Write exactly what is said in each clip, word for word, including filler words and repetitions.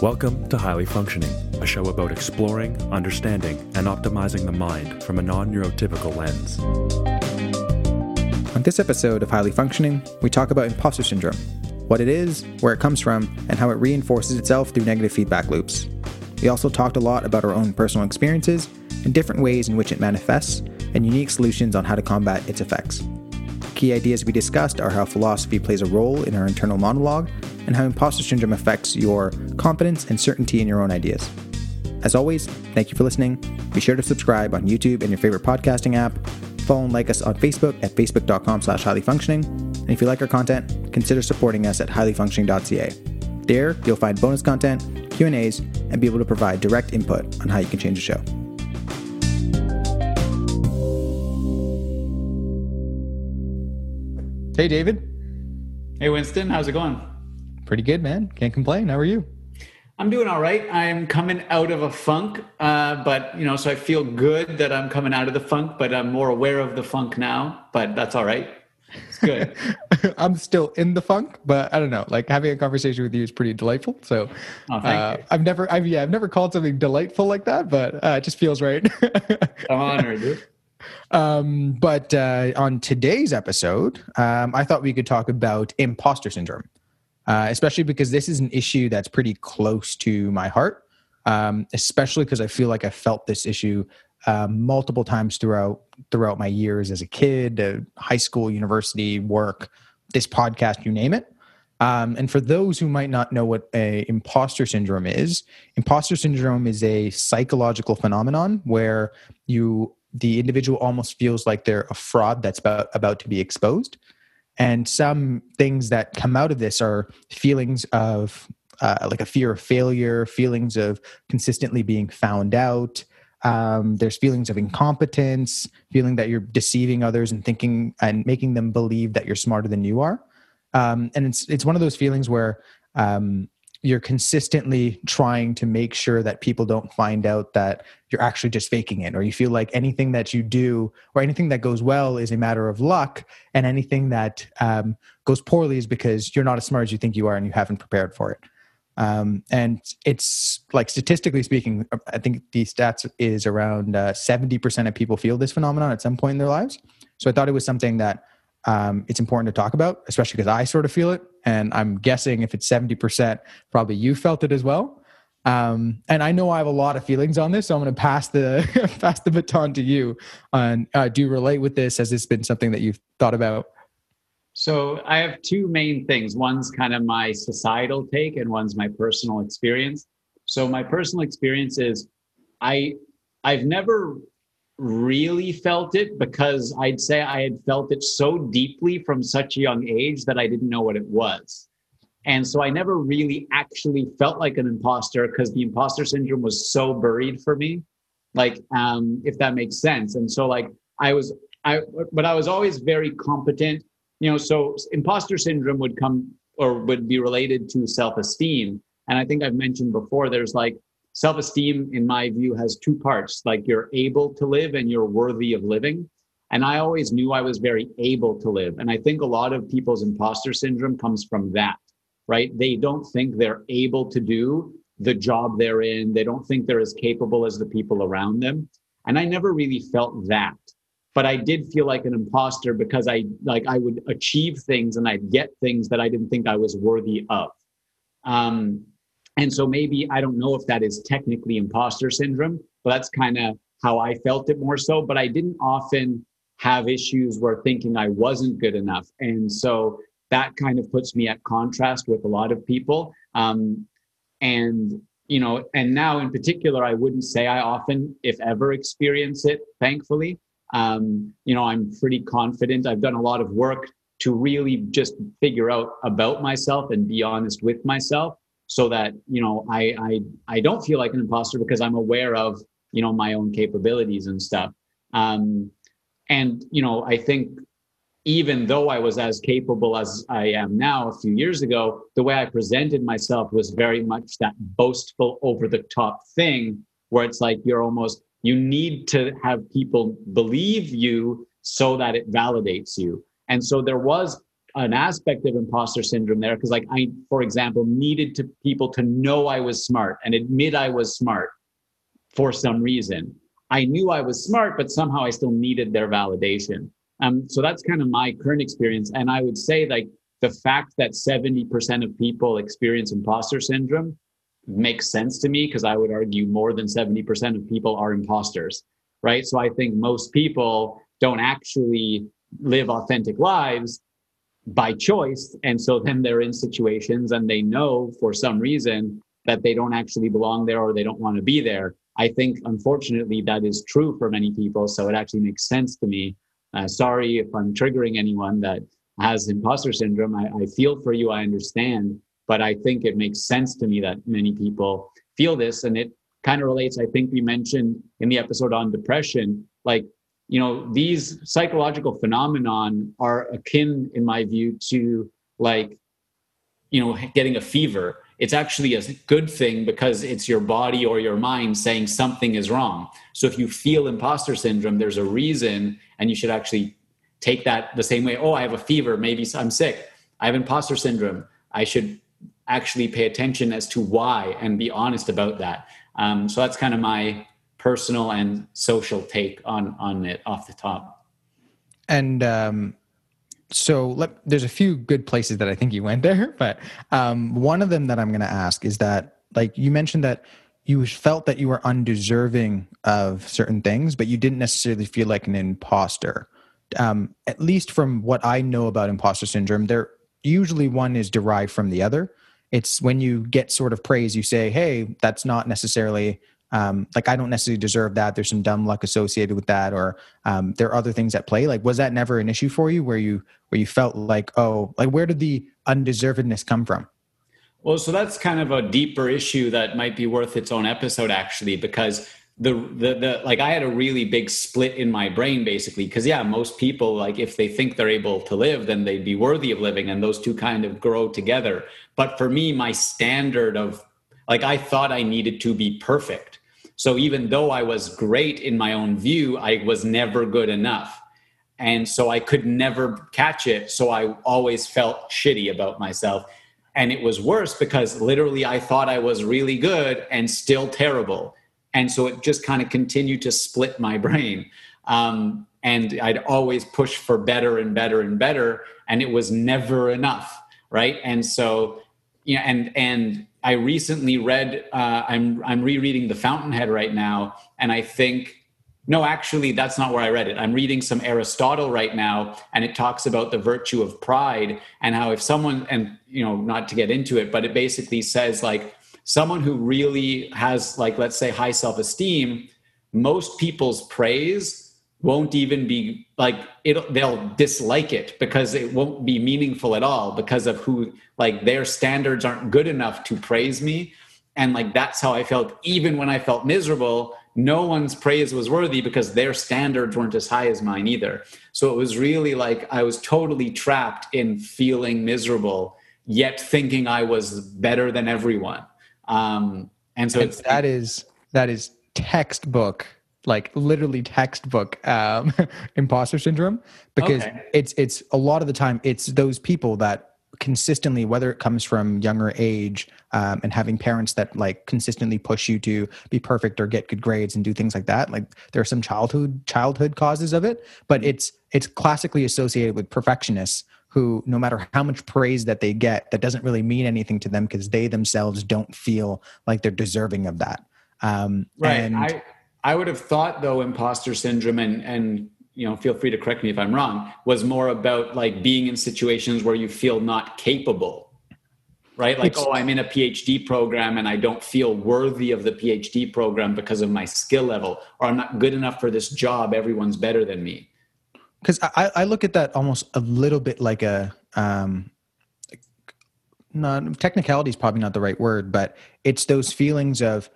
Welcome to Highly Functioning, a show about exploring, understanding, and optimizing the mind from a non-neurotypical lens. On this episode of Highly Functioning, we talk about imposter syndrome, what it is, where it comes from, and how it reinforces itself through negative feedback loops. We also talked a lot about our own personal experiences and different ways in which it manifests and unique solutions on how to combat its effects. Key ideas we discussed are how philosophy plays a role in our internal monologue, and how imposter syndrome affects your confidence and certainty in your own ideas. As always, thank you for listening. Be sure to subscribe on YouTube and your favorite podcasting app. Follow and like us on Facebook at facebook.com slash highlyfunctioning. And if you like our content, consider supporting us at highlyfunctioning dot c a. There, you'll find bonus content, Q and A's, and be able to provide direct input on how you can change the show. Hey, David. Hey, Winston. How's it going? Pretty good, man. Can't complain. How are you? I'm doing all right. I'm coming out of a funk, uh, but, you know, so I feel good that I'm coming out of the funk, but I'm more aware of the funk now, but that's all right. It's good. I'm still in the funk, but I don't know, like having a conversation with you is pretty delightful. So oh, uh, I've never, I've, yeah, I've never called something delightful like that, but uh, it just feels right. I'm honored, dude. Um, but uh, on today's episode, um, I thought we could talk about imposter syndrome. Uh, especially because this is an issue that's pretty close to my heart, um, especially because I feel like I felt this issue uh, multiple times throughout throughout my years as a kid, uh, high school, university, work, this podcast, you name it. Um, and for those who might not know what a imposter syndrome is, imposter syndrome is a psychological phenomenon where you the individual almost feels like they're a fraud that's about, about to be exposed. And some things that come out of this are feelings of uh, like a fear of failure, feelings of consistently being found out. Um, there's feelings of incompetence, feeling that you're deceiving others and thinking and making them believe that you're smarter than you are. Um, and it's it's one of those feelings where um, you're consistently trying to make sure that people don't find out that you're actually just faking it, or you feel like anything that you do or anything that goes well is a matter of luck, and anything that um, goes poorly is because you're not as smart as you think you are and you haven't prepared for it. Um, and it's like, statistically speaking, I think the stats is around uh, seventy percent of people feel this phenomenon at some point in their lives. So I thought it was something that Um, it's important to talk about, especially because I sort of feel it. And I'm guessing if it's seventy percent, probably you felt it as well. Um, and I know I have a lot of feelings on this, so I'm going to pass the pass the baton to you. On, uh, do you relate with this? Has this been something that you've thought about? So I have two main things. One's kind of my societal take and one's my personal experience. So my personal experience is I, I've never... really felt it, because I'd say I had felt it so deeply from such a young age that I didn't know what it was. And so I never really actually felt like an imposter, because the imposter syndrome was so buried for me, like, um, if that makes sense. And so like I was, I, but I was always very competent, you know, so imposter syndrome would come or would be related to self-esteem. And I think I've mentioned before, there's like, self-esteem, in my view, has two parts, like you're able to live and you're worthy of living. And I always knew I was very able to live. And I think a lot of people's imposter syndrome comes from that, right? They don't think they're able to do the job they're in. They don't think they're as capable as the people around them. And I never really felt that. But I did feel like an imposter, because I like I would achieve things and I'd get things that I didn't think I was worthy of. Um, And so maybe, I don't know if that is technically imposter syndrome, but that's kind of how I felt it more so. But I didn't often have issues where thinking I wasn't good enough. And so that kind of puts me at contrast with a lot of people. Um, and, you know, and now in particular, I wouldn't say I often, if ever, experience it, thankfully. Um, you know, I'm pretty confident. I've done a lot of work to really just figure out about myself and be honest with myself, so that, you know, I, I I don't feel like an imposter, because I'm aware of, you know, my own capabilities and stuff. Um, and, you know, I think even though I was as capable as I am now a few years ago, the way I presented myself was very much that boastful, over the top thing where it's like you're almost, you need to have people believe you so that it validates you. And so there was an aspect of imposter syndrome there, because like I, for example, needed to people to know I was smart and admit I was smart for some reason. I knew I was smart, but somehow I still needed their validation. Um, so that's kind of my current experience. And I would say like the fact that seventy percent of people experience imposter syndrome makes sense to me, because I would argue more than seventy percent of people are imposters, right? So I think most people don't actually live authentic lives by choice. And so then they're in situations and they know for some reason that they don't actually belong there or they don't want to be there. I think, unfortunately, that is true for many people. So it actually makes sense to me. Uh, sorry if I'm triggering anyone that has imposter syndrome. I, I feel for you. I understand. But I think it makes sense to me that many people feel this. And it kind of relates, I think we mentioned in the episode on depression, like, you know, these psychological phenomenon are akin, in my view, to like, you know, getting a fever. It's actually a good thing because it's your body or your mind saying something is wrong. So if you feel imposter syndrome, there's a reason, and you should actually take that the same way. Oh, I have a fever. Maybe I'm sick. I have imposter syndrome. I should actually pay attention as to why and be honest about that. Um, so that's kind of my personal and social take on, on it off the top. And, um, So let, there's a few good places that I think you went there, but um, one of them that I'm going to ask is that, like you mentioned that you felt that you were undeserving of certain things, but you didn't necessarily feel like an imposter. Um, at least from what I know about imposter syndrome, there usually one is derived from the other. It's when you get sort of praise, you say, hey, that's not necessarily... Um, like I don't necessarily deserve that. There's some dumb luck associated with that, or um, there are other things at play. Like, was that never an issue for you, where you where you felt like, oh, like where did the undeservedness come from? Well, so that's kind of a deeper issue that might be worth its own episode, actually, because the the, the like I had a really big split in my brain, basically, because yeah, most people, like if they think they're able to live, then they'd be worthy of living, and those two kind of grow together. But for me, my standard of like I thought I needed to be perfect. So even though I was great in my own view, I was never good enough. And so I could never catch it. So I always felt shitty about myself. And it was worse because literally I thought I was really good and still terrible. And so it just kind of continued to split my brain. Um, and I'd always push for better and better and better. And it was never enough, right? And so, you know, and, and, I recently read, uh, I'm I'm rereading The Fountainhead right now. And I think, no, actually, that's not where I read it. I'm reading some Aristotle right now. And it talks about the virtue of pride and how if someone, and, you know, not to get into it, but it basically says like someone who really has like, let's say high self-esteem, most people's praise won't even be like, it'll, they'll dislike it because it won't be meaningful at all because of who, like their standards aren't good enough to praise me. And like, that's how I felt. Even when I felt miserable, no one's praise was worthy because their standards weren't as high as mine either. So it was really like, I was totally trapped in feeling miserable, yet thinking I was better than everyone. Um, and so and it's, that is, that is textbook, like literally textbook um, imposter syndrome, because okay. it's it's a lot of the time it's those people that consistently, whether it comes from younger age um, and having parents that like consistently push you to be perfect or get good grades and do things like that. Like there are some childhood childhood causes of it, but it's it's classically associated with perfectionists who, no matter how much praise that they get, that doesn't really mean anything to them because they themselves don't feel like they're deserving of that. Um, right. And I- I would have thought, though, imposter syndrome, and, and you know, feel free to correct me if I'm wrong, was more about like being in situations where you feel not capable, right? Like, oh, I'm in a PhD program and I don't feel worthy of the PhD program because of my skill level, or I'm not good enough for this job. Everyone's better than me. Because I, I look at that almost a little bit like a, um, not technicality is probably not the right word, but it's those feelings of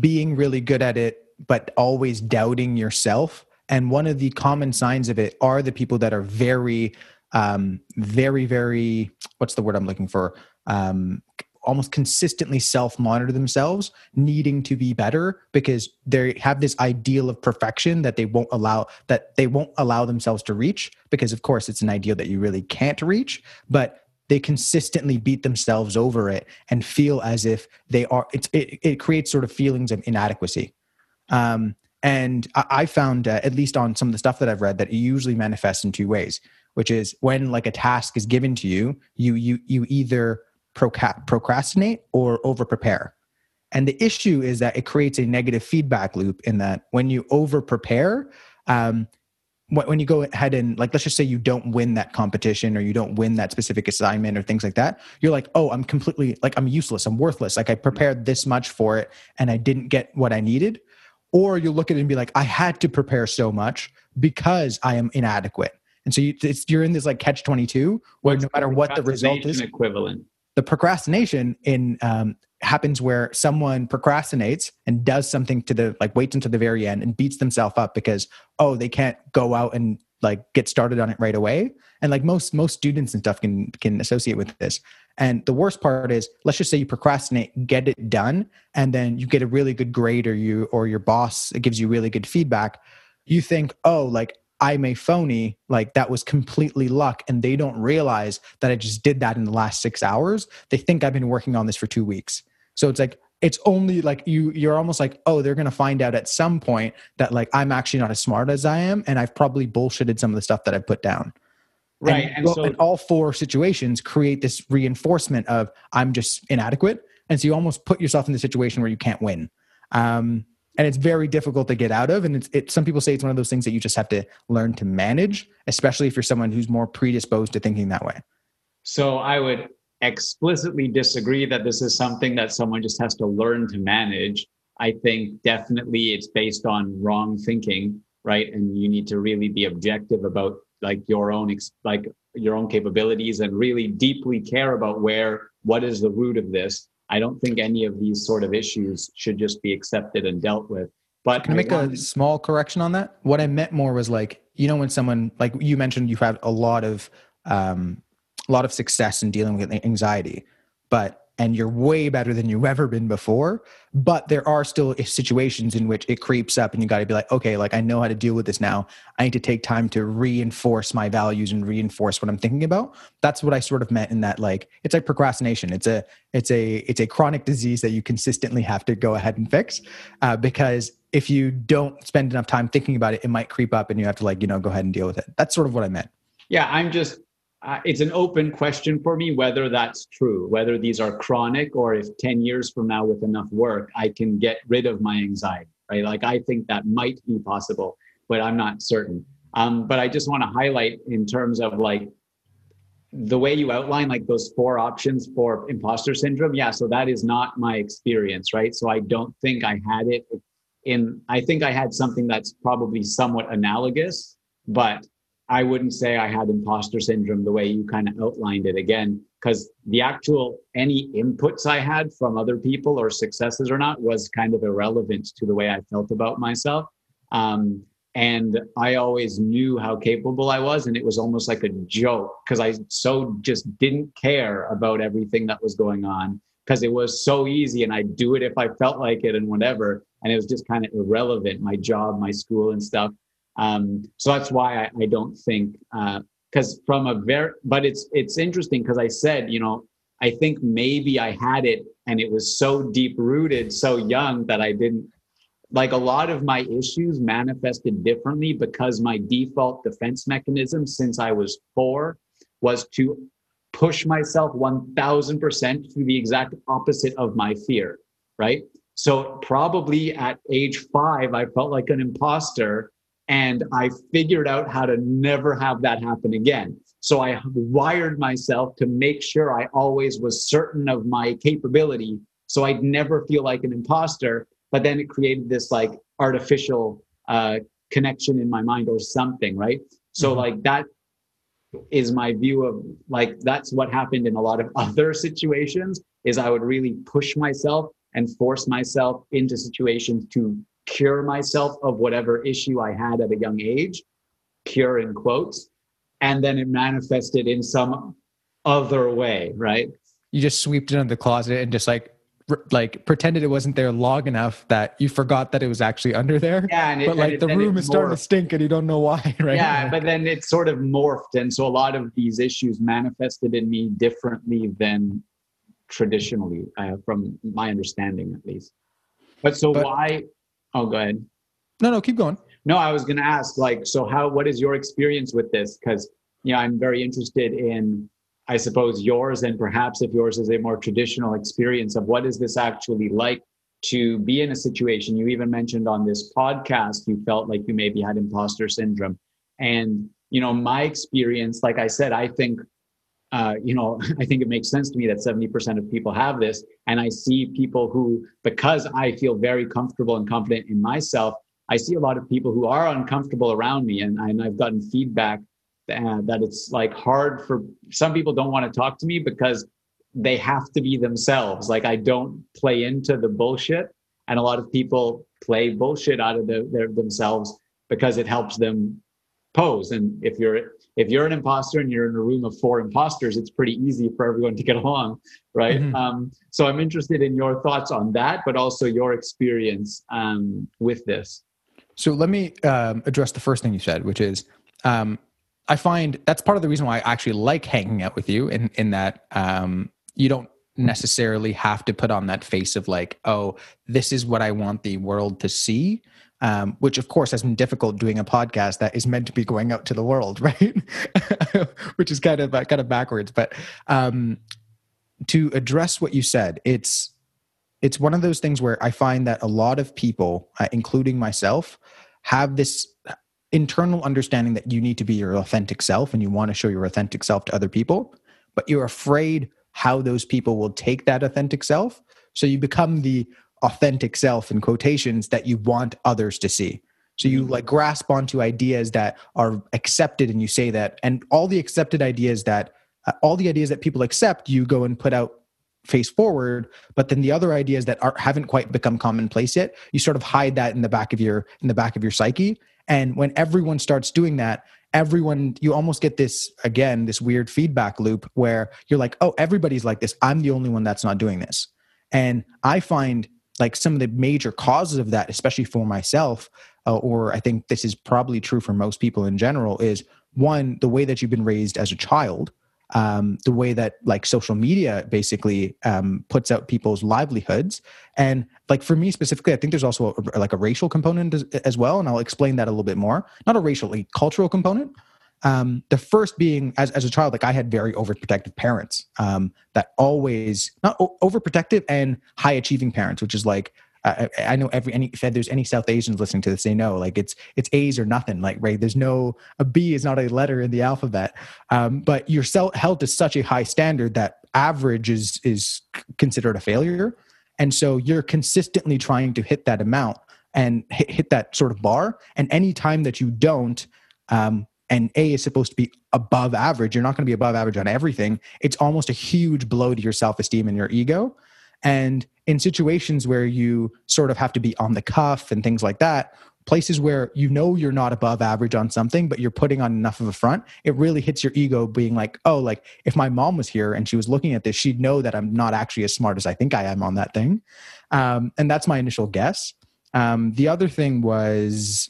being really good at it, but always doubting yourself. And one of the common signs of it are the people that are very, um, very, very, what's the word I'm looking for? Um, almost consistently self-monitor themselves, needing to be better because they have this ideal of perfection that they won't allow that they won't allow themselves to reach, because of course it's an ideal that you really can't reach, but they consistently beat themselves over it and feel as if they are, it's, it, it creates sort of feelings of inadequacy. Um, and I, I found, uh, at least on some of the stuff that I've read, that it usually manifests in two ways, which is when like a task is given to you, you, you, you either proca- procrastinate or over prepare. And the issue is that it creates a negative feedback loop in that when you over prepare, um, when you go ahead and like, let's just say you don't win that competition or you don't win that specific assignment or things like that. You're like, oh, I'm completely like, I'm useless. I'm worthless. Like I prepared this much for it and I didn't get what I needed. Or you'll look at it and be like, I had to prepare so much because I am inadequate. And so you, it's, you're in this like catch twenty-two where What's no matter what the result is, equivalent. The procrastination in, um, happens where someone procrastinates and does something to the, like waits until the very end and beats themselves up because, oh, they can't go out and like get started on it right away. And like most, most students and stuff can, can associate with this. And the worst part is, let's just say you procrastinate, get it done. And then you get a really good grade or you, or your boss gives you really good feedback. You think, oh, like I'm a phony, like that was completely luck. And they don't realize that I just did that in the last six hours. They think I've been working on this for two weeks. So it's like, it's only like you, you're almost like, oh, they're going to find out at some point that like, I'm actually not as smart as I am. And I've probably bullshitted some of the stuff that I put down. Right. And, and so and all four situations create this reinforcement of I'm just inadequate. And so you almost put yourself in the situation where you can't win. Um, and it's very difficult to get out of. And it's, it, some people say it's one of those things that you just have to learn to manage, especially if you're someone who's more predisposed to thinking that way. So I would explicitly disagree that this is something that someone just has to learn to manage. I think definitely it's based on wrong thinking, right? And you need to really be objective about like your own, like your own capabilities and really deeply care about where, what is the root of this? I don't think any of these sort of issues should just be accepted and dealt with. But can I make a small correction on that? What I meant more was like, you know, when someone, like you mentioned, you've had a lot of, um, a lot of success in dealing with anxiety, but, and you're way better than you've ever been before, but there are still situations in which it creeps up and you got to be like, okay, like I know how to deal with this now. I need to take time to reinforce my values and reinforce what I'm thinking about. That's what I sort of meant in that, like, it's like procrastination. It's a, it's a, it's a chronic disease that you consistently have to go ahead and fix, uh, because if you don't spend enough time thinking about it, it might creep up and you have to like, you know, go ahead and deal with it. That's sort of what I meant. Yeah. I'm just, Uh, it's an open question for me whether that's true, whether these are chronic or if ten years from now with enough work, I can get rid of my anxiety, right? Like I think that might be possible, but I'm not certain. Um, but I just want to highlight in terms of like the way you outline like those four options for imposter syndrome. Yeah, so that is not my experience, right? So I don't think I had it in, I think I had something that's probably somewhat analogous, but I wouldn't say I had imposter syndrome the way you kind of outlined it again, because the actual, any inputs I had from other people or successes or not was kind of irrelevant to the way I felt about myself. Um, and I always knew how capable I was. And it was almost like a joke because I so just didn't care about everything that was going on because it was so easy and I'd do it if I felt like it and whatever. And it was just kind of irrelevant, my job, my school and stuff. Um, so that's why I, I don't think, uh, cause from a very, but it's, it's interesting cause I said, you know, I think maybe I had it and it was so deep rooted, so young that I didn't, like a lot of my issues manifested differently because my default defense mechanism since I was four was to push myself one thousand percent to the exact opposite of my fear. Right. So probably at age five, I felt like an imposter. And I figured out how to never have that happen again. So I wired myself to make sure I always was certain of my capability. So I'd never feel like an imposter, but then it created this like artificial uh, connection in my mind or something, right? So mm-hmm. like that is my view of like, that's what happened in a lot of other situations is I would really push myself and force myself into situations to cure myself of whatever issue I had at a young age, cure in quotes, and then it manifested in some other way, right? you just sweeped it under the closet and just like like pretended it wasn't there long enough that you forgot that it was actually under there. Yeah, and it, but like and the it, room is morphed. Starting to stink and you don't know why, right? Yeah, like, but then it sort of morphed, and so a lot of these issues manifested in me differently than traditionally, uh, from my understanding at least. But so but, why? Oh, go ahead. No, no, keep going. No, I was going to ask, like, so how? What is your experience with this? Because you know, I'm very interested in. I suppose yours, and perhaps if yours is a more traditional experience of what is this actually like to be in a situation. You even mentioned on this podcast, you felt like you maybe had imposter syndrome. And, you know, my experience, like I said, I think, uh, you know, I think it makes sense to me that seventy percent of people have this. And I see people who, because I feel very comfortable and confident in myself, I see a lot of people who are uncomfortable around me, and, and I've gotten feedback Uh, that it's like hard for some people don't want to talk to me because they have to be themselves. Like I don't play into the bullshit, and a lot of people play bullshit out of the, their themselves because it helps them pose. And if you're if you're an imposter and you're in a room of four imposters, it's pretty easy for everyone to get along, right? Mm-hmm. Um, so I'm interested in your thoughts on that, but also your experience um, with this. So let me um, address the first thing you said, which is. Um, I find that's part of the reason why I actually like hanging out with you in, in that um, you don't necessarily have to put on that face of like, oh, this is what I want the world to see, um, which of course has been difficult doing a podcast that is meant to be going out to the world, right? Which is kind of uh, kind of backwards. But um, to address what you said, it's it's one of those things where I find that a lot of people, uh, including myself, have this internal understanding that you need to be your authentic self and you want to show your authentic self to other people, but you're afraid how those people will take that authentic self. So you become the authentic self in quotations that you want others to see. So you like grasp onto ideas that are accepted and you say that, and all the accepted ideas that, uh, all the ideas that people accept, you go and put out face forward, but then the other ideas that are, haven't quite become commonplace yet, you sort of hide that in the back of your, in the back of your psyche. And when everyone starts doing that, everyone, you almost get this, again, this weird feedback loop where you're like, oh, everybody's like this. I'm the only one that's not doing this. And I find like some of the major causes of that, especially for myself, uh, or I think this is probably true for most people in general, is one, the way that you've been raised as a child, um, the way that like social media basically um, puts out people's livelihoods. And like for me specifically, I think there's also a, like a racial component as, as well. And I'll explain that a little bit more, not a racial, a cultural component. Um, the first being as, as a child, like I had very overprotective parents um, that always not o- overprotective and high achieving parents, which is like, I, I know every, any, if there's any South Asians listening to this, they know like it's, it's A's or nothing, like, right. There's no, a B is not a letter in the alphabet. Um, but you're held to such a high standard that average is, is considered a failure. And so you're consistently trying to hit that amount and hit, hit that sort of bar. And any time that you don't, um, and A is supposed to be above average, you're not going to be above average on everything. It's almost a huge blow to your self-esteem and your ego. And in situations where you sort of have to be on the cuff and things like that, places where you know you're not above average on something, but you're putting on enough of a front, it really hits your ego being like, oh, like if my mom was here and she was looking at this, she'd know that I'm not actually as smart as I think I am on that thing. Um, and that's my initial guess. Um, the other thing was,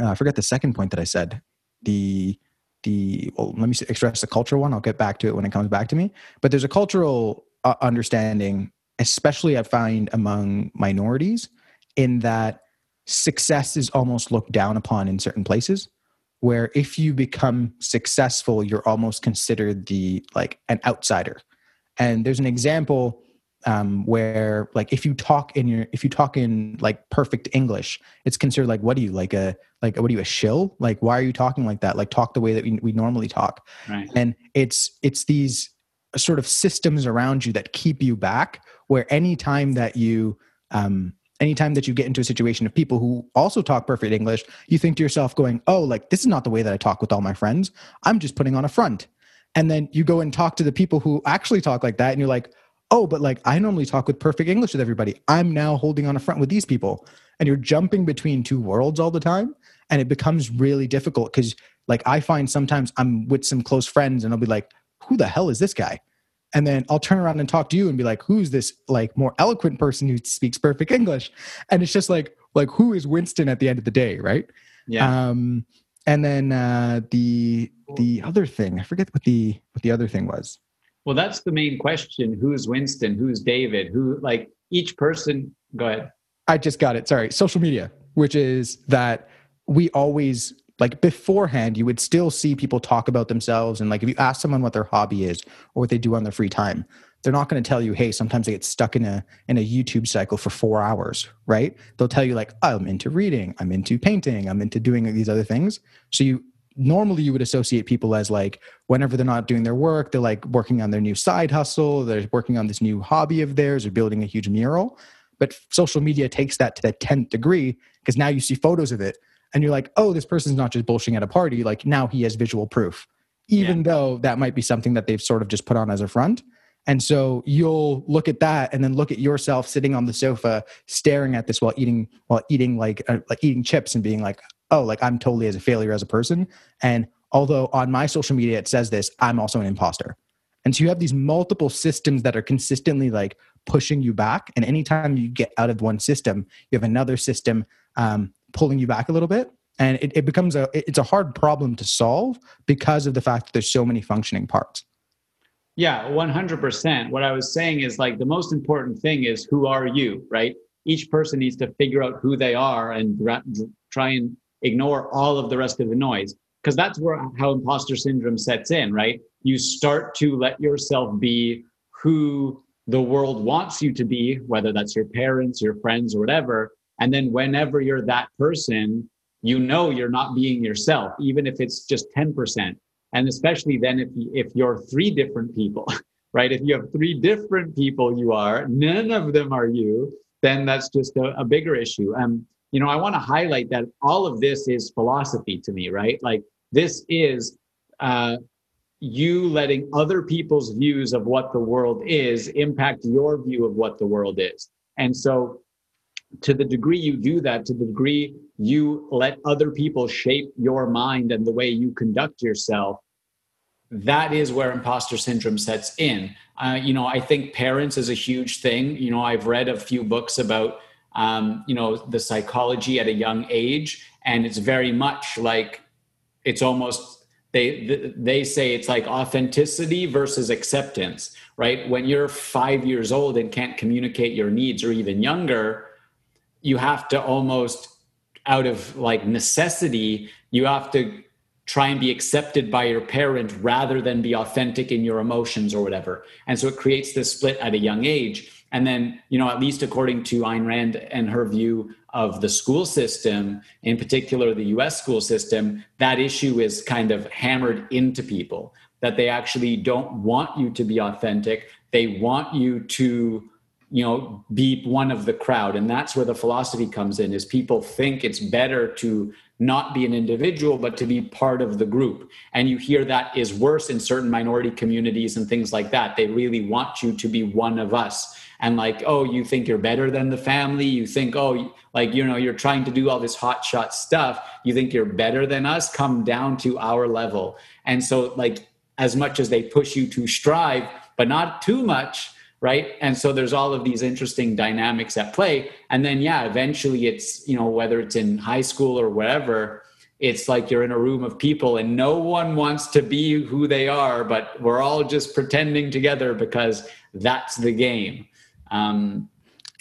uh, I forget the second point that I said, the... the well, let me express the culture one. I'll get back to it when it comes back to me. But there's a cultural uh, understanding, especially I find among minorities, in that success is almost looked down upon in certain places, where if you become successful, you're almost considered the like an outsider. And there's an example um, where like if you talk in your if you talk in like perfect English, it's considered like what are you like a Like, what are you, a shill? Like, why are you talking like that? Like, talk the way that we, we normally talk. Right. And it's it's these sort of systems around you that keep you back, where any time that you um, anytime that you get into a situation of people who also talk perfect English, you think to yourself going, oh, like, this is not the way that I talk with all my friends. I'm just putting on a front. And then you go and talk to the people who actually talk like that. And you're like, oh, but like, I normally talk with perfect English with everybody. I'm now holding on a front with these people. And you're jumping between two worlds all the time. And it becomes really difficult because like I find sometimes I'm with some close friends and I'll be like, who the hell is this guy? And then I'll turn around and talk to you and be like, who's this like more eloquent person who speaks perfect English? And it's just like, like who is Winston at the end of the day, right? Yeah. Um, and then uh, the the other thing, I forget what the what the other thing was. Well, that's the main question: who's Winston? Who's David? Who like each person? Go ahead. I just got it. Sorry, social media, which is that we always. Like beforehand, you would still see people talk about themselves. And like, if you ask someone what their hobby is or what they do on their free time, they're not going to tell you, hey, sometimes they get stuck in a, in a YouTube cycle for four hours, right? They'll tell you like, I'm into reading, I'm into painting, I'm into doing these other things. So you normally you would associate people as like, whenever they're not doing their work, they're like working on their new side hustle. They're working on this new hobby of theirs or building a huge mural. But social media takes that to the tenth degree because now you see photos of it. And you're like, oh, this person's not just bullshitting at a party. Like now he has visual proof, even yeah. though that might be something that they've sort of just put on as a front. And so you'll look at that and then look at yourself sitting on the sofa, staring at this while eating, while eating like, uh, like eating chips and being like, oh, like I'm totally as a failure as a person. And although on my social media, it says this, I'm also an imposter. And so you have these multiple systems that are consistently like pushing you back. And anytime you get out of one system, you have another system, um, pulling you back a little bit. And it, it becomes a, it's a hard problem to solve because of the fact that there's so many functioning parts. Yeah, one hundred percent. What I was saying is like, the most important thing is who are you, right? Each person needs to figure out who they are and try and ignore all of the rest of the noise. Cause that's where how imposter syndrome sets in, right? You start to let yourself be who the world wants you to be, whether that's your parents, your friends, or whatever. And then whenever you're that person, you know you're not being yourself, even if it's just ten percent. And especially then if, you, if you're three different people, right? If you have three different people you are, none of them are you, then that's just a, a bigger issue. Um, you know, I want to highlight that all of this is philosophy to me, right? Like this is uh, you letting other people's views of what the world is impact your view of what the world is. And so to the degree you do that, to the degree you let other people shape your mind and the way you conduct yourself, that is where imposter syndrome sets in. Uh, you know, I think parents is a huge thing. You know, I've read a few books about, um, you know, the psychology at a young age, and it's very much like it's almost they they say it's like authenticity versus acceptance, right? When you're five years old and can't communicate your needs or even younger, you have to almost out of like necessity, you have to try and be accepted by your parent rather than be authentic in your emotions or whatever. And so it creates this split at a young age. And then, you know, at least according to Ayn Rand and her view of the school system, in particular, the U S school system, that issue is kind of hammered into people that they actually don't want you to be authentic. They want you to you know, be one of the crowd. And that's where the philosophy comes in, is people think it's better to not be an individual, but to be part of the group. And you hear that is worse in certain minority communities and things like that. They really want you to be one of us. And like, oh, you think you're better than the family. You think, oh, like, you know, you're trying to do all this hotshot stuff. You think you're better than us, come down to our level. And so like, as much as they push you to strive, but not too much, right? And so there's all of these interesting dynamics at play. And then, yeah, eventually it's, you know, whether it's in high school or wherever, it's like you're in a room of people and no one wants to be who they are, but we're all just pretending together because that's the game. Um,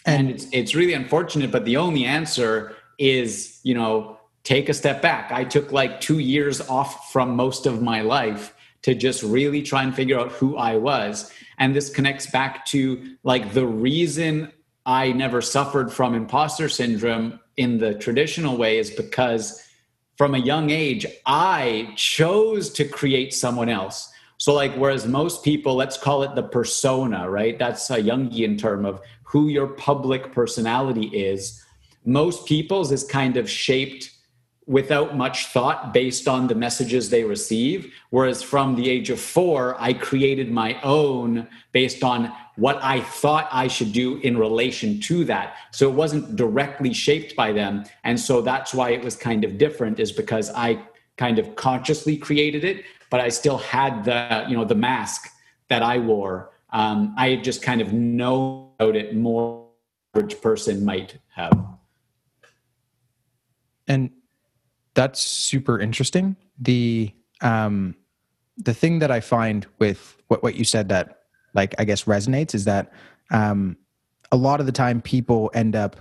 and, and it's, it's really unfortunate, but the only answer is, you know, take a step back. I took like two years off from most of my life to just really try and figure out who I was. And this connects back to like the reason I never suffered from imposter syndrome in the traditional way is because from a young age, I chose to create someone else. So like, whereas most people, let's call it the persona, right? That's a Jungian term of who your public personality is. Most people's is kind of shaped without much thought based on the messages they receive. Whereas from the age of four, I created my own based on what I thought I should do in relation to that. So it wasn't directly shaped by them. And so that's why it was kind of different, is because I kind of consciously created it, but I still had the, you know, the mask that I wore Um, I just kind of know about it more than the average person might have. And that's super interesting. The um, the thing that I find with what, what you said that, like, I guess resonates is that um, a lot of the time people end up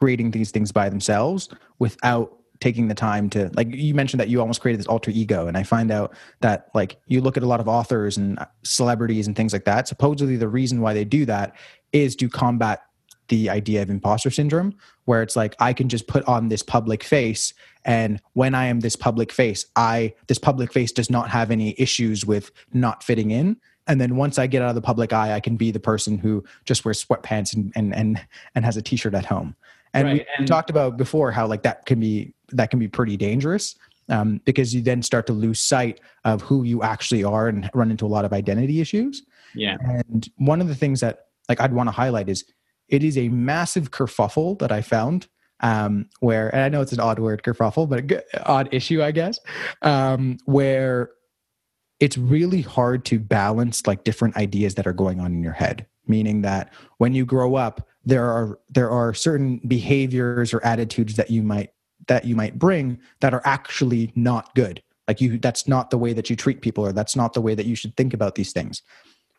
creating these things by themselves without taking the time to, like you mentioned that you almost created this alter ego. And I find out that, like, you look at a lot of authors and celebrities and things like that. Supposedly the reason why they do that is to combat the idea of imposter syndrome, where it's like, I can just put on this public face. And when I am this public face, I, this public face does not have any issues with not fitting in. And then once I get out of the public eye, I can be the person who just wears sweatpants and, and, and, and has a t-shirt at home. And right. we and- talked about before how, like, that can be, that can be pretty dangerous um, because you then start to lose sight of who you actually are and run into a lot of identity issues. Yeah. And one of the things that, like, I'd want to highlight is it is a massive kerfuffle that I found um, where, and I know it's an odd word, kerfuffle, but a good, odd issue, I guess, um, where it's really hard to balance, like, different ideas that are going on in your head. Meaning that when you grow up, there are, there are certain behaviors or attitudes that you might, that you might bring that are actually not good. Like, you, that's not the way that you treat people, or that's not the way that you should think about these things.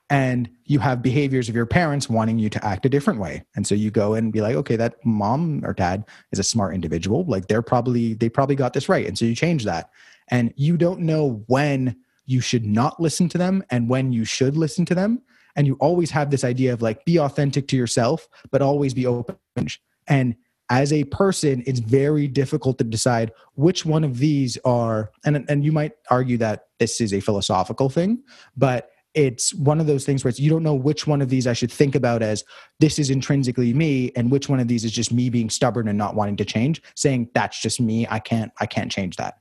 And you have behaviors of your parents wanting you to act a different way. And so you go and be like, okay, that mom or dad is a smart individual. Like, they're probably, they probably got this right. And so you change that, and you don't know when you should not listen to them and when you should listen to them. And you always have this idea of, like, be authentic to yourself, but always be open. And as a person, it's very difficult to decide which one of these are, and, and you might argue that this is a philosophical thing, but it's one of those things where it's, you don't know which one of these I should think about as this is intrinsically me, and which one of these is just me being stubborn and not wanting to change, saying that's just me. I can't, I can't change that.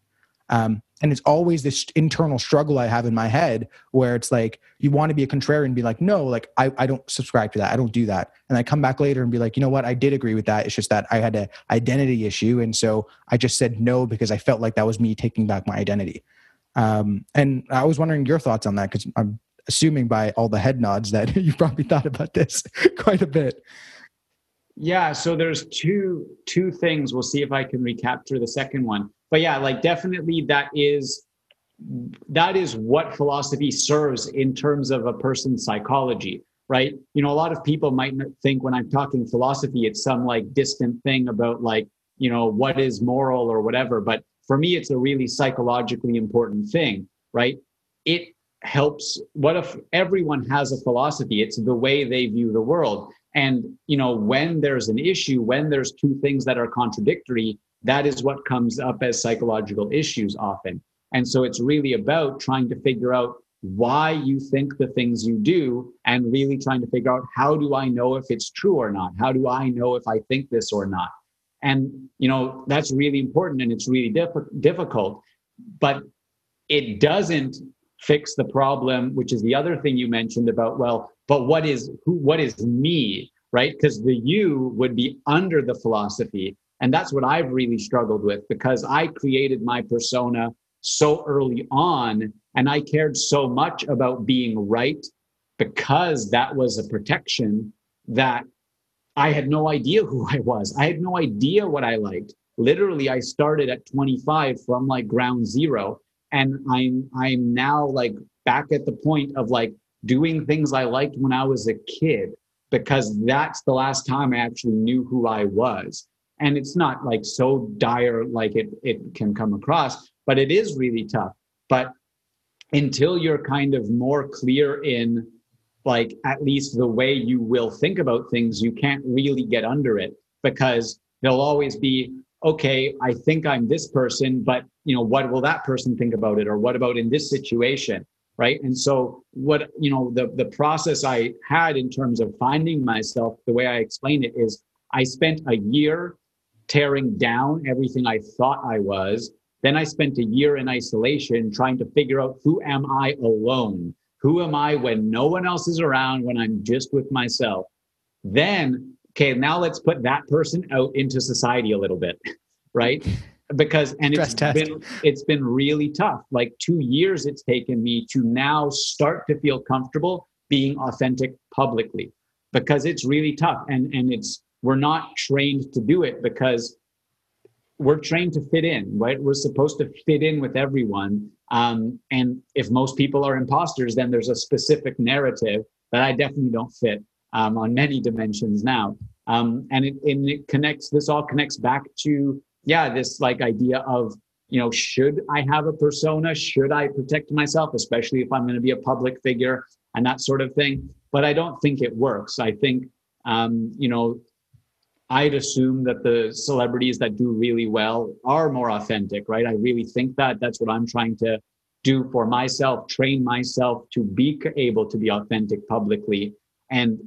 Um, and it's always this internal struggle I have in my head where it's like, you want to be a contrarian and be like, no, like I, I don't subscribe to that. I don't do that. And I come back later and be like, you know what? I did agree with that. It's just that I had an identity issue. And so I just said no, because I felt like that was me taking back my identity. Um, and I was wondering your thoughts on that, because I'm assuming by all the head nods that you probably thought about this quite a bit. Yeah. So there's two, two things. We'll see if I can recapture the second one. But yeah, like, definitely that is, that is what philosophy serves in terms of a person's psychology, right? You know, a lot of people might think when I'm talking philosophy, it's some, like, distant thing about, like, you know, what is moral or whatever. But for me, it's a really psychologically important thing, right? It helps. What if everyone has a philosophy? It's the way they view the world. And, you know, when there's an issue, when there's two things that are contradictory, that is what comes up as psychological issues often. And so it's really about trying to figure out why you think the things you do, and really trying to figure out, how do I know if it's true or not? How do I know if I think this or not? And, you know, that's really important, and it's really diff- difficult, but it doesn't fix the problem, which is the other thing you mentioned about, well, but what is who, what is me, right? Because the you would be under the philosophy. And that's what I've really struggled with, because I created my persona so early on, and I cared so much about being right, because that was a protection, that I had no idea who I was. I had no idea what I liked. Literally, I started at twenty-five from, like, ground zero. And I'm, I'm now, like, back at the point of, like, doing things I liked when I was a kid, because that's the last time I actually knew who I was. And it's not, like, so dire like it, it can come across, but it is really tough. But until you're kind of more clear in, like, at least the way you will think about things, you can't really get under it, because there'll always be, okay, I think I'm this person, but, you know, what will that person think about it? Or what about in this situation, right? And so what, you know, the, the process I had in terms of finding myself, the way I explain it is, I spent a year tearing down everything I thought I was. Then I spent a year in isolation trying to figure out, who am I alone? Who am I when no one else is around, when I'm just with myself? Then, okay, now let's put that person out into society a little bit, right? Because, and it's been, it's been really tough. Like, two years it's taken me to now start to feel comfortable being authentic publicly, because it's really tough. And, and it's, we're not trained to do it because we're trained to fit in, right? We're supposed to fit in with everyone. Um, and if most people are imposters, then there's a specific narrative that I definitely don't fit um, on many dimensions now. Um, and it, and it connects, this all connects back to, yeah, this like idea of, you know, should I have a persona? Should I protect myself, especially if I'm going to be a public figure and that sort of thing? But I don't think it works. I think, um, you know, I'd assume that the celebrities that do really well are more authentic, right? I really think that that's what I'm trying to do for myself, train myself to be able to be authentic publicly. And,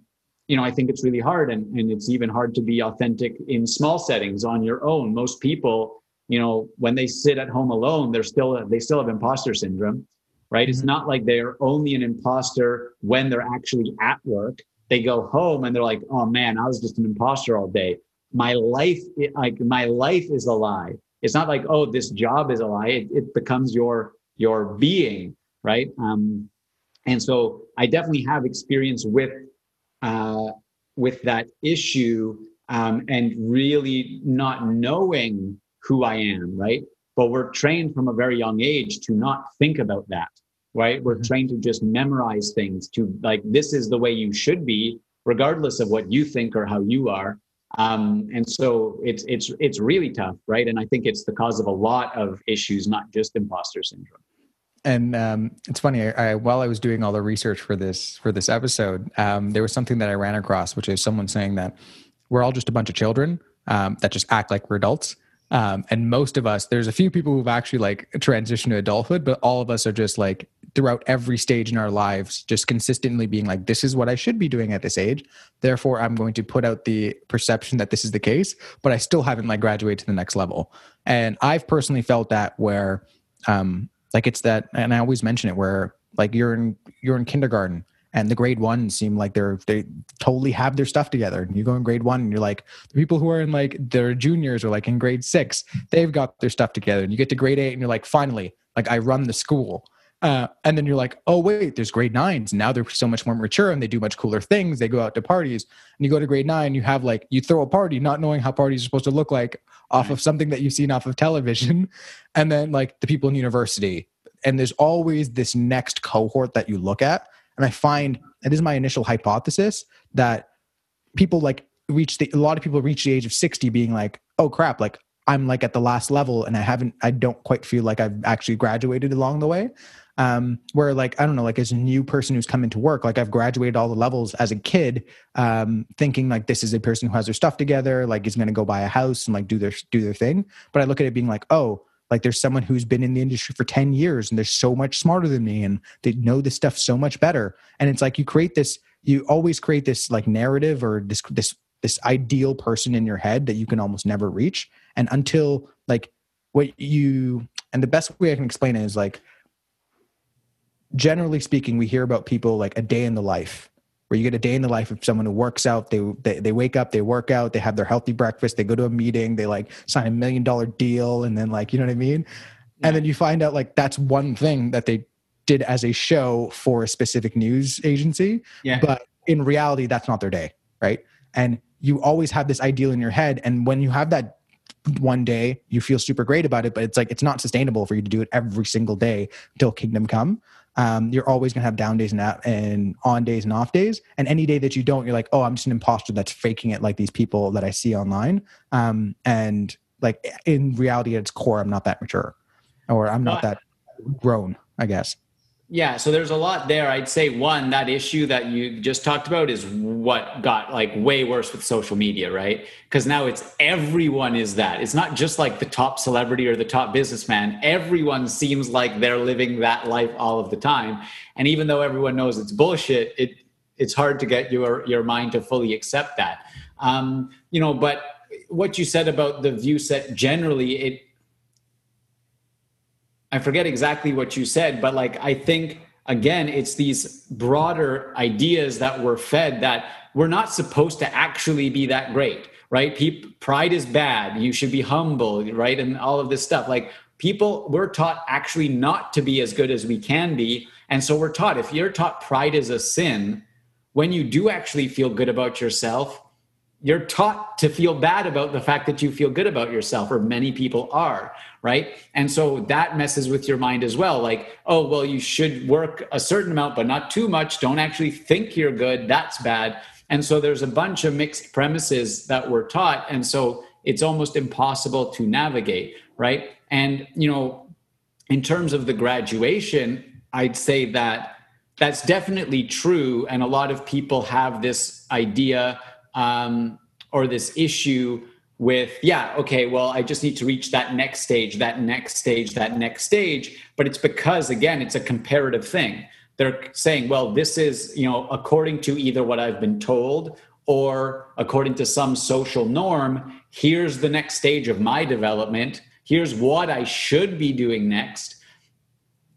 you know, I think it's really hard, and, and it's even hard to be authentic in small settings on your own. Most people, you know, when they sit at home alone, they're still, they still have imposter syndrome, right? Mm-hmm. It's not like they're only an imposter when they're actually at work. They go home and they're like, oh man, I was just an imposter all day. My life, like my life is a lie. It's not like, oh, this job is a lie. It, it becomes your, your being, right? Um, and so I definitely have experience with, uh, with that issue, um, and really not knowing who I am, right? But we're trained from a very young age to not think about that. Right? We're trained to just memorize things, to like, this is the way you should be, regardless of what you think or how you are. Um, and so it's, it's, it's really tough, right? And I think it's the cause of a lot of issues, not just imposter syndrome. And um, it's funny, I, I, while I was doing all the research for this, for this episode, um, there was something that I ran across, which is someone saying that we're all just a bunch of children um, that just act like we're adults. Um, and most of us, there's a few people who've actually like transitioned to adulthood, but all of us are just like throughout every stage in our lives, just consistently being like, this is what I should be doing at this age. Therefore, I'm going to put out the perception that this is the case, but I still haven't like graduated to the next level. And I've personally felt that where, um, like it's that, and I always mention it where like you're in, you're in kindergarten and the grade ones seem like they're, they totally have their stuff together. And you go in grade one and you're like, the people who are in like their juniors or like in grade six, they've got their stuff together. And you get to grade eight and you're like, finally, like I run the school. Uh, and then you're like, oh wait, there's grade nines. Now they're so much more mature and they do much cooler things. They go out to parties. And you go to grade nine, you have like, you throw a party, not knowing how parties are supposed to look like off of something that you've seen off of television. And then like the people in university. And there's always this next cohort that you look at. And I find, and this is my initial hypothesis, that people like reach the, a lot of people reach the age of sixty being like, oh crap, like I'm like at the last level and I haven't, I don't quite feel like I've actually graduated along the way. Um, where like, I don't know, like as a new person who's come into work, like I've graduated all the levels as a kid, um, thinking like this is a person who has their stuff together, like is going to go buy a house and like do their, do their thing. But I look at it being like, oh, like there's someone who's been in the industry for ten years and they're so much smarter than me and they know this stuff so much better. And it's like, you create this, you always create this like narrative or this, this, this ideal person in your head that you can almost never reach. And until like what you, and the best way I can explain it is like, generally speaking, we hear about people like a day in the life, where you get a day in the life of someone who works out, they, they they wake up, they work out, they have their healthy breakfast, they go to a meeting, they like sign a million dollar deal. And then like, you know what I mean? Yeah. And then you find out like, that's one thing that they did as a show for a specific news agency. Yeah. But in reality, that's not their day. Right. And you always have this ideal in your head. And when you have that one day, you feel super great about it, but it's like, it's not sustainable for you to do it every single day until kingdom come. Um, you're always going to have down days and, out, and on days and off days. And any day that you don't, you're like, oh, I'm just an imposter that's faking it like these people that I see online. Um, and like in reality, at its core, I'm not that mature or I'm not that grown, I guess. Yeah. So there's a lot there. I'd say one, that issue that you just talked about is what got like way worse with social media, right? Because now it's everyone is that. It's not just like the top celebrity or the top businessman. Everyone seems like they're living that life all of the time. And even though everyone knows it's bullshit, it it's hard to get your, your mind to fully accept that. Um, you know, but what you said about the view set generally, it, I forget exactly what you said, but like, I think, again, it's these broader ideas that we're fed that we're not supposed to actually be that great, right? People, pride is bad. You should be humble, right? And all of this stuff. Like, People, we're taught actually not to be as good as we can be. And so we're taught, if you're taught pride is a sin, when you do actually feel good about yourself, you're taught to feel bad about the fact that you feel good about yourself, or many people are, right? And so that messes with your mind as well. Like, oh, well, you should work a certain amount, but not too much. Don't actually think you're good. That's bad. And so there's a bunch of mixed premises that we're taught. And so it's almost impossible to navigate, right? And, you know, in terms of the graduation, I'd say that that's definitely true. And a lot of people have this idea um, or this issue with, yeah, okay, well, I just need to reach that next stage, that next stage, that next stage. But it's because, again, it's a comparative thing. They're saying, well, this is, you know, according to either what I've been told or according to some social norm, here's the next stage of my development. Here's what I should be doing next.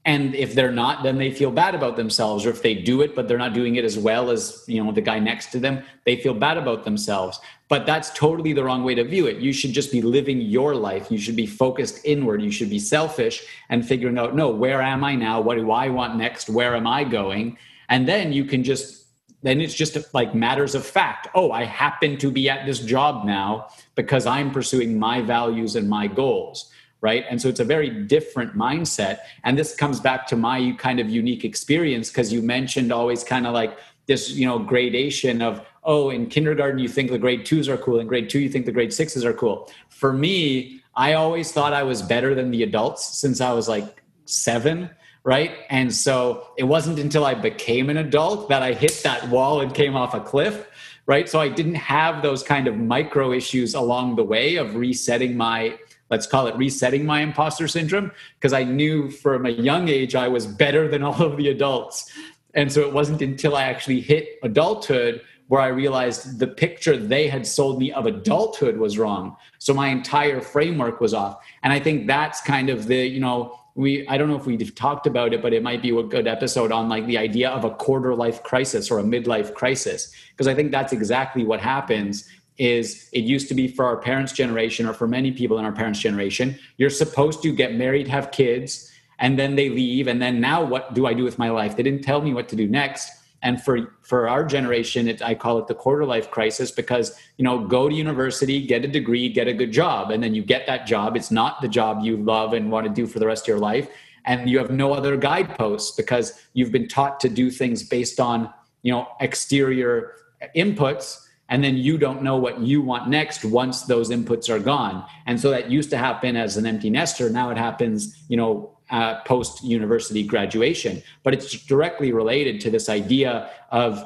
And if they're not, then they feel bad about themselves. Or if they do it, but they're not doing it as well as, you know, the guy next to them, they feel bad about themselves. But that's totally the wrong way to view it. You should just be living your life. You should be focused inward. You should be selfish and figuring out, no, where am I now? What do I want next? Where am I going? And then you can just, then it's just like matters of fact. Oh, I happen to be at this job now because I'm pursuing my values and my goals. Right. And so it's a very different mindset. And this comes back to my kind of unique experience, because you mentioned always kind of like this, you know, gradation of, oh, in kindergarten, you think the grade twos are cool. In grade two, you think the grade sixes are cool. For me, I always thought I was better than the adults since I was like seven. Right. And so it wasn't until I became an adult that I hit that wall and came off a cliff. Right. So I didn't have those kind of micro issues along the way of resetting my, let's call it resetting my imposter syndrome, because I knew from a young age I was better than all of the adults. And so it wasn't until I actually hit adulthood where I realized the picture they had sold me of adulthood was wrong. So my entire framework was off. And I think that's kind of the, you know, we, I don't know if we've talked about it, but it might be a good episode on like the idea of a quarter life crisis or a midlife crisis, because I think that's exactly what happens. Is it used to be for our parents' generation, or for many people in our parents' generation, you're supposed to get married, have kids, and then they leave. And then now what do I do with my life? They didn't tell me what to do next. And for, for our generation, it, I call it the quarter life crisis, because, you know, go to university, get a degree, get a good job. And then you get that job. It's not the job you love and want to do for the rest of your life. And you have no other guideposts because you've been taught to do things based on, you know, exterior inputs. And then you don't know what you want next once those inputs are gone. And so that used to happen as an empty nester. Now it happens, you know, uh, post-university graduation. But it's directly related to this idea of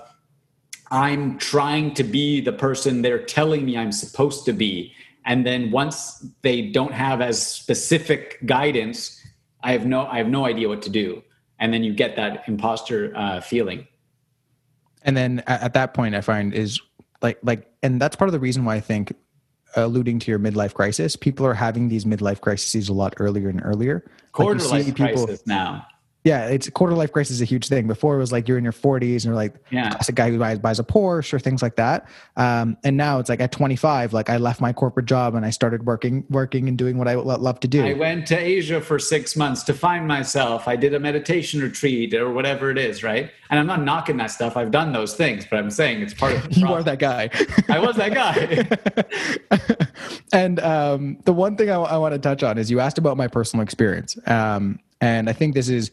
I'm trying to be the person they're telling me I'm supposed to be. And then once they don't have as specific guidance, I have no, I have no idea what to do. And then you get that imposter uh, feeling. And then at that point, I find is... Like, like, and that's part of the reason why I think, alluding to your midlife crisis, people are having these midlife crises a lot earlier and earlier. Quarter like life people, crisis now. Yeah, it's quarter life crisis is a huge thing. Before it was like you're in your forties and you're like yeah. the classic guy who buys, buys a Porsche or things like that. Um, and now it's like at twenty-five, like I left my corporate job and I started working, working and doing what I love to do. I went to Asia for six months to find myself. I did a meditation retreat or whatever it is, right? And I'm not knocking that stuff. I've done those things, but I'm saying it's part of the problem. You are that guy. I was that guy. And um, the one thing I, I want to touch on is you asked about my personal experience. Um, and I think this is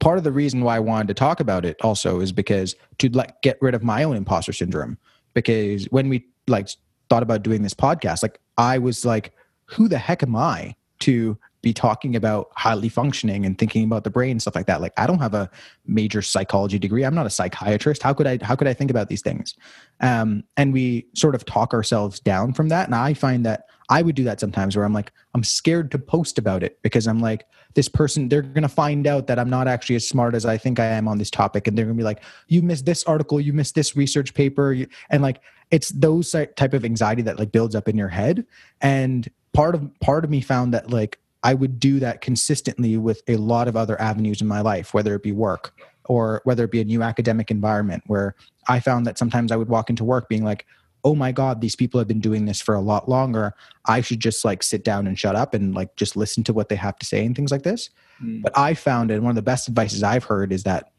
part of the reason why I wanted to talk about it also is because to like get rid of my own imposter syndrome, because when we like thought about doing this podcast, like I was like, who the heck am I to be talking about highly functioning and thinking about the brain and stuff like that? Like I don't have a major psychology degree. I'm not a psychiatrist. How could I, how could I think about these things? Um, and we sort of talk ourselves down from that. And I find that I would do that sometimes where I'm like, I'm scared to post about it because I'm like, this person, they're going to find out that I'm not actually as smart as I think I am on this topic. And they're going to be like, you missed this article, you missed this research paper. And like, it's those type of anxiety that like builds up in your head. And part of, part of me found that like, I would do that consistently with a lot of other avenues in my life, whether it be work or whether it be a new academic environment, where I found that sometimes I would walk into work being like, oh my God, these people have been doing this for a lot longer. I should just like sit down and shut up and like just listen to what they have to say and things like this. Mm. But I found, and one of the best advices I've heard is that,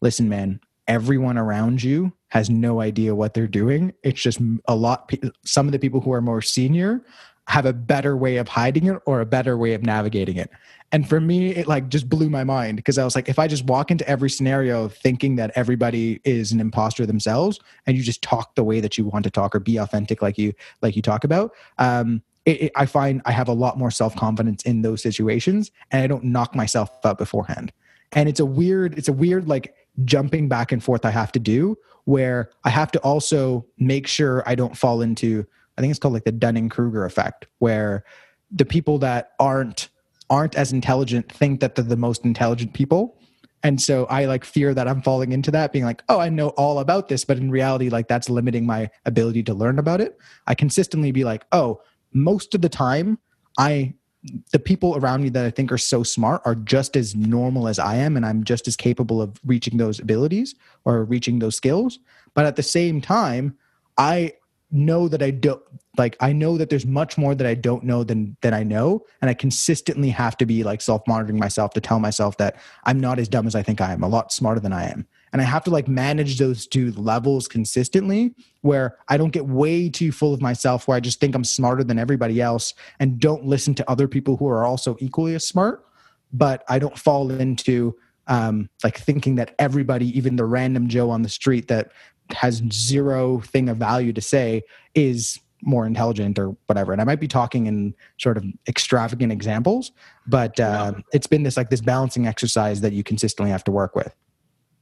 listen, man, everyone around you has no idea what they're doing. It's just a lot. Some of the people who are more senior have a better way of hiding it or a better way of navigating it. And for me, it like just blew my mind, because I was like, if I just walk into every scenario thinking that everybody is an imposter themselves, and you just talk the way that you want to talk or be authentic like you like you talk about, um, it, it, I find I have a lot more self-confidence in those situations, and I don't knock myself up beforehand. And it's a weird, it's a weird like jumping back and forth I have to do, where I have to also make sure I don't fall into, I think it's called like the Dunning-Kruger effect, where the people that aren't aren't as intelligent think that they're the most intelligent people. And so I like fear that I'm falling into that, being like, oh, I know all about this, but in reality, like that's limiting my ability to learn about it. I consistently be like, oh, most of the time, I the people around me that I think are so smart are just as normal as I am, and I'm just as capable of reaching those abilities or reaching those skills. But at the same time, I know that I don't like, I know that there's much more that I don't know than, than I know. And I consistently have to be like self-monitoring myself to tell myself that I'm not as dumb as I think I am, a lot smarter than I am. And I have to like manage those two levels consistently, where I don't get way too full of myself, where I just think I'm smarter than everybody else and don't listen to other people who are also equally as smart, but I don't fall into um, like thinking that everybody, even the random Joe on the street that has zero thing of value to say, is more intelligent or whatever. And I might be talking in sort of extravagant examples, but uh, yeah. It's been this like this balancing exercise that you consistently have to work with.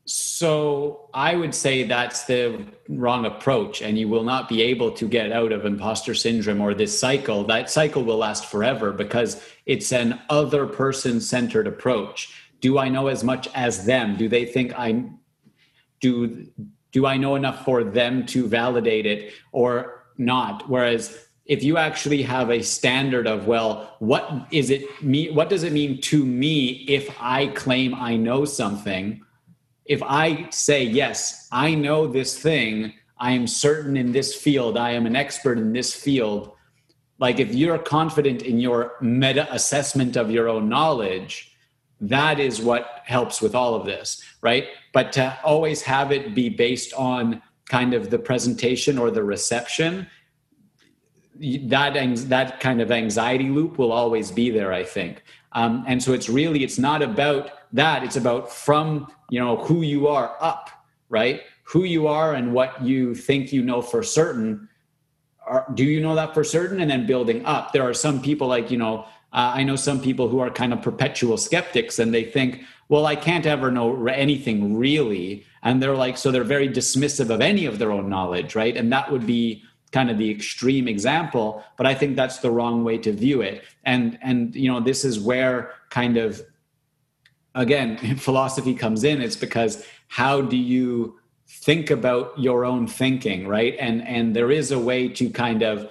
So I would say that's the wrong approach, and you will not be able to get out of imposter syndrome or this cycle. That cycle will last forever, because it's an other person-centered approach. Do I know as much as them? Do they think I'm... Do, do I know enough for them to validate it or not? Whereas if you actually have a standard of, well, what is it me? What does it mean to me if I claim I know something? If I say, yes, I know this thing, I am certain in this field, I am an expert in this field. Like if you're confident in your meta assessment of your own knowledge, that is what helps with all of this, right? But to always have it be based on kind of the presentation or the reception, that, that kind of anxiety loop will always be there, I think. Um, and so it's really, it's not about that. It's about from, you know, who you are up, right? Who you are and what you think you know for certain. Are, do you know that for certain? And then building up. There are some people like, you know, uh, I know some people who are kind of perpetual skeptics, and they think, well, I can't ever know anything really. And they're like, so they're very dismissive of any of their own knowledge, right? And that would be kind of the extreme example, but I think that's the wrong way to view it. And, and you know, this is where kind of, again, philosophy comes in. It's because how do you think about your own thinking, right? And, and there is a way to kind of,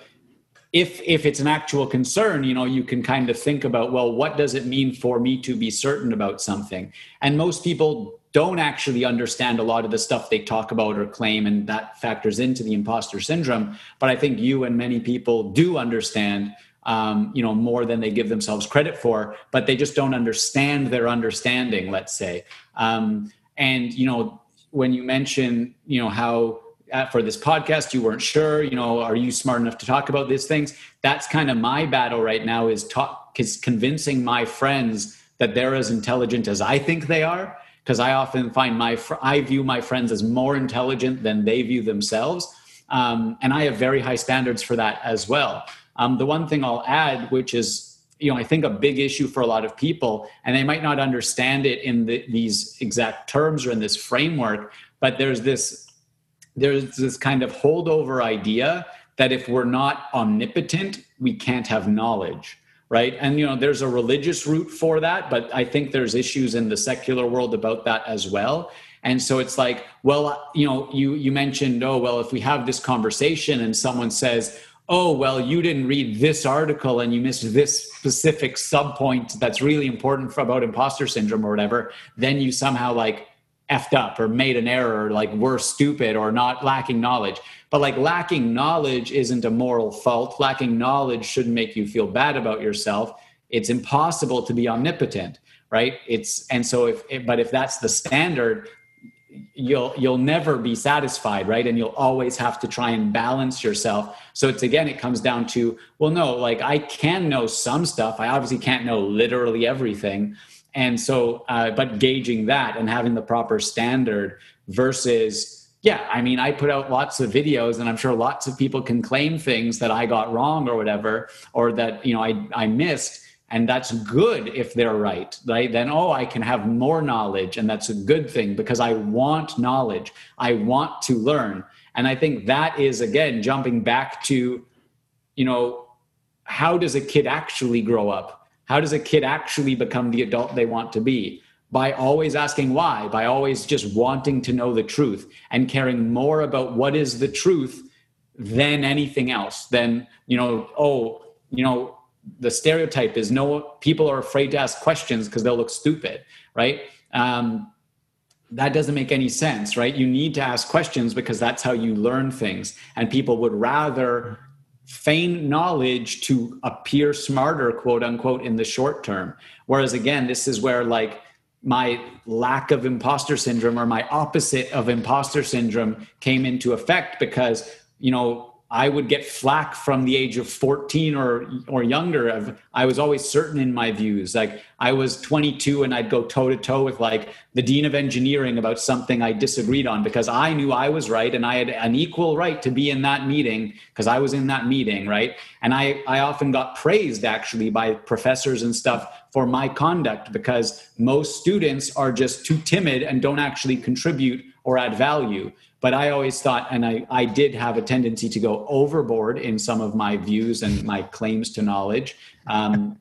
if, if it's an actual concern, you know, you can kind of think about, well, what does it mean for me to be certain about something? And most people don't actually understand a lot of the stuff they talk about or claim, and that factors into the imposter syndrome. But I think you and many people do understand, um, you know, more than they give themselves credit for, but they just don't understand their understanding, let's say. Um, and, you know, when you mention, you know, how uh, for this podcast, you weren't sure, you know, are you smart enough to talk about these things? That's kind of my battle right now, is talk is convincing my friends that they're as intelligent as I think they are. Because I often find my, fr- I view my friends as more intelligent than they view themselves. Um, and I have very high standards for that as well. Um, the one thing I'll add, which is, you know, I think a big issue for a lot of people, and they might not understand it in the, these exact terms or in this framework, but there's this, there's this kind of holdover idea that if we're not omnipotent, we can't have knowledge. Right. And, you know, there's a religious root for that, but I think there's issues in the secular world about that as well. And so it's like, well, you know, you, you mentioned, oh, well, if we have this conversation and someone says, oh, well, you didn't read this article and you missed this specific sub point that's really important for, about imposter syndrome or whatever, then you somehow like effed up or made an error, or like we're stupid or not lacking knowledge. But like lacking knowledge isn't a moral fault. Lacking knowledge shouldn't make you feel bad about yourself. It's impossible to be omnipotent, right? It's, and so if, but if that's the standard, you'll, you'll never be satisfied, right? And you'll always have to try and balance yourself. So it's, again, it comes down to, well, no, like I can know some stuff. I obviously can't know literally everything. And so, uh, but gauging that and having the proper standard versus, yeah, I mean, I put out lots of videos and I'm sure lots of people can claim things that I got wrong or whatever, or that, you know, I, I missed. And that's good if they're right, right? Then, oh, I can have more knowledge. And that's a good thing because I want knowledge. I want to learn. And I think that is, again, jumping back to, you know, how does a kid actually grow up? How does a kid actually become the adult they want to be? By always asking why, by always just wanting to know the truth and caring more about what is the truth than anything else. Than, you know, oh, you know, the stereotype is no, people are afraid to ask questions because they'll look stupid, right? Um, that doesn't make any sense, right? You need to ask questions because that's how you learn things. And people would rather feign knowledge to appear smarter, quote unquote, in the short term. Whereas again, this is where like my lack of imposter syndrome or my opposite of imposter syndrome came into effect because, you know, I would get flack from the age of fourteen or or younger. Of, I was always certain in my views. Like I was twenty-two and I'd go toe to toe with like the dean of engineering about something I disagreed on because I knew I was right and I had an equal right to be in that meeting because I was in that meeting, right? And I, I often got praised actually by professors and stuff for my conduct because most students are just too timid and don't actually contribute or add value. But I always thought, and I, I did have a tendency to go overboard in some of my views and my claims to knowledge. Um,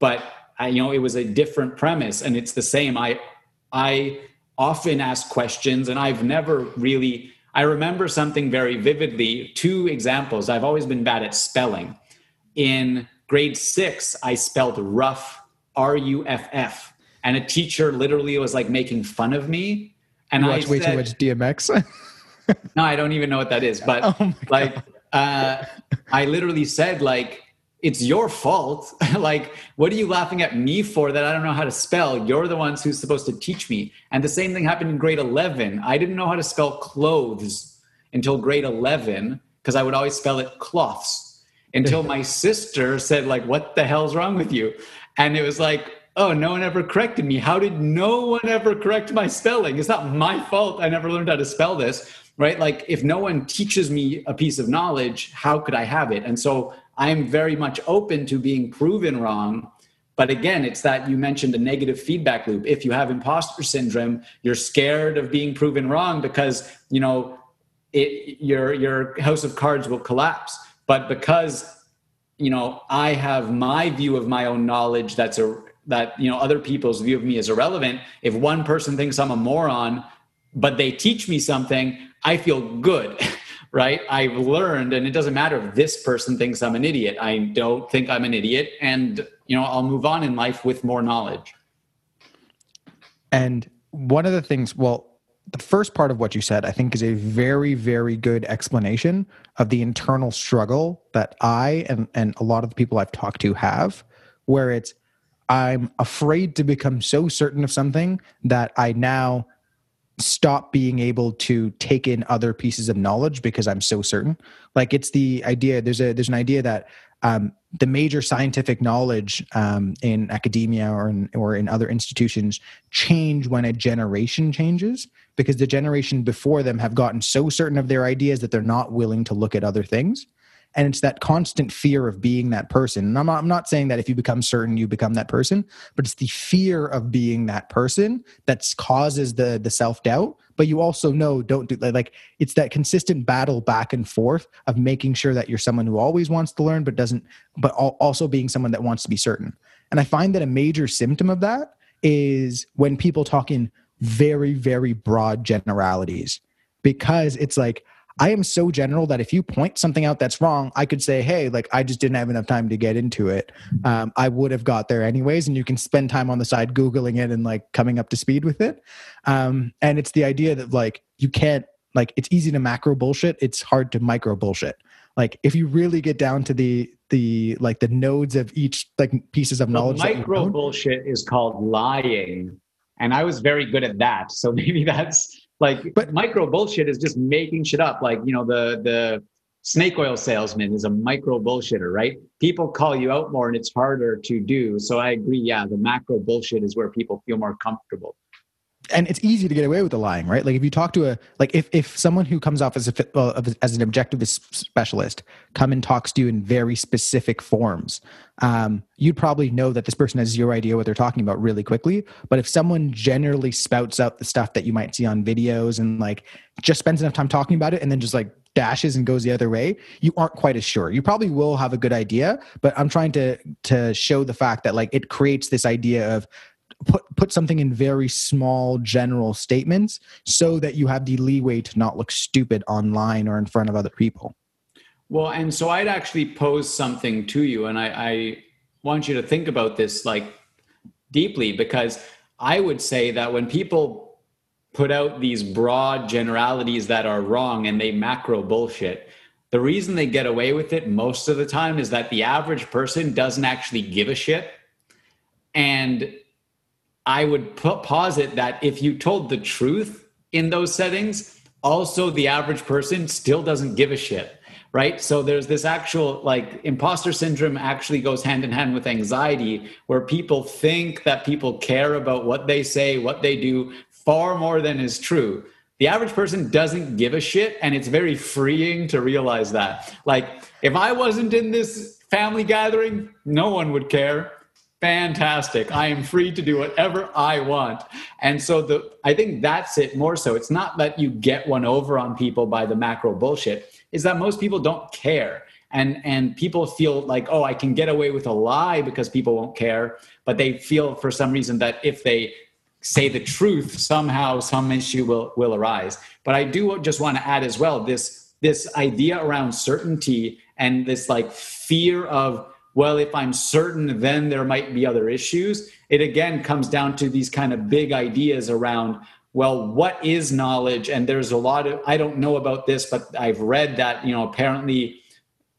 but I, you know, it was a different premise and it's the same. I, I often ask questions and I've never really, I remember something very vividly, two examples. I've always been bad at spelling. In grade six, I spelled rough, R U F F. And a teacher literally was like making fun of me. And you watch I way said, too much D M X. No, I don't even know what that is. But oh like, uh, I literally said, like, it's your fault. Like, what are you laughing at me for that I don't know how to spell? You're the ones who's supposed to teach me. And the same thing happened in grade eleven. I didn't know how to spell clothes until grade eleven because I would always spell it cloths until my sister said, like, what the hell's wrong with you? And it was like, oh, no one ever corrected me. How did no one ever correct my spelling? It's not my fault. I never learned how to spell this, right? Like if no one teaches me a piece of knowledge, how could I have it? And so I'm very much open to being proven wrong. But again, it's that you mentioned a negative feedback loop. If you have imposter syndrome, you're scared of being proven wrong because, you know, it, your, your house of cards will collapse. But because, you know, I have my view of my own knowledge, that's a, that, you know, other people's view of me is irrelevant. If one person thinks I'm a moron, but they teach me something, I feel good, right? I've learned, and it doesn't matter if this person thinks I'm an idiot. I don't think I'm an idiot. And, you know, I'll move on in life with more knowledge. And one of the things, well, the first part of what you said, I think is a very, very good explanation of the internal struggle that I and, and a lot of the people I've talked to have, where it's, I'm afraid to become so certain of something that I now stop being able to take in other pieces of knowledge because I'm so certain. Like it's the idea, there's a there's an idea that um, the major scientific knowledge um, in academia or in, or in other institutions change when a generation changes because the generation before them have gotten so certain of their ideas that they're not willing to look at other things. And it's that constant fear of being that person. And I'm not, I'm not saying that if you become certain, you become that person, but it's the fear of being that person that causes the the self-doubt. But you also know, don't do like, it's that consistent battle back and forth of making sure that you're someone who always wants to learn, but doesn't, but also being someone that wants to be certain. And I find that a major symptom of that is when people talk in very, very broad generalities, because it's like, I am so general that if you point something out that's wrong, I could say, hey, like, I just didn't have enough time to get into it. Um, I would have got there anyways. And you can spend time on the side Googling it and like coming up to speed with it. Um, and it's the idea that like, you can't, like, it's easy to macro bullshit. It's hard to micro bullshit. Like if you really get down to the, the, like the nodes of each like pieces of knowledge. Well, micro bullshit is called lying. And I was very good at that. So maybe that's like, but micro bullshit is just making shit up. Like, you know, the, the snake oil salesman is a micro bullshitter, right? People call you out more and it's harder to do. So I agree. Yeah. The macro bullshit is where people feel more comfortable. And it's easy to get away with the lying, right? Like if you talk to a, like if, if someone who comes off as a, well, as an objectivist specialist come and talks to you in very specific forms, um, you'd probably know that this person has zero idea what they're talking about really quickly. But if someone generally spouts out the stuff that you might see on videos and like just spends enough time talking about it and then just like dashes and goes the other way, you aren't quite as sure. You probably will have a good idea, but I'm trying to, to show the fact that like it creates this idea of, Put put something in very small general statements so that you have the leeway to not look stupid online or in front of other people. Well, and so I'd actually pose something to you, and I, I want you to think about this like deeply, because I would say that when people put out these broad generalities that are wrong and they macro bullshit, the reason they get away with it most of the time is that the average person doesn't actually give a shit. And I would posit that if you told the truth in those settings, also the average person still doesn't give a shit, right? So there's this actual, like, imposter syndrome actually goes hand in hand with anxiety, where people think that people care about what they say, what they do, far more than is true. The average person doesn't give a shit, and it's very freeing to realize that. Like, if I wasn't in this family gathering, no one would care. Fantastic. I am free to do whatever I want. And so the, I think that's it more so. It's not that you get one over on people by the macro bullshit. It's that most people don't care. And, and people feel like, oh, I can get away with a lie because people won't care. But they feel for some reason that if they say the truth, somehow some issue will, will arise. But I do just want to add as well, this, this idea around certainty and this like fear of, well, if I'm certain, then there might be other issues. It again comes down to these kind of big ideas around, well, what is knowledge? And there's a lot of, I don't know about this, but I've read that, you know, apparently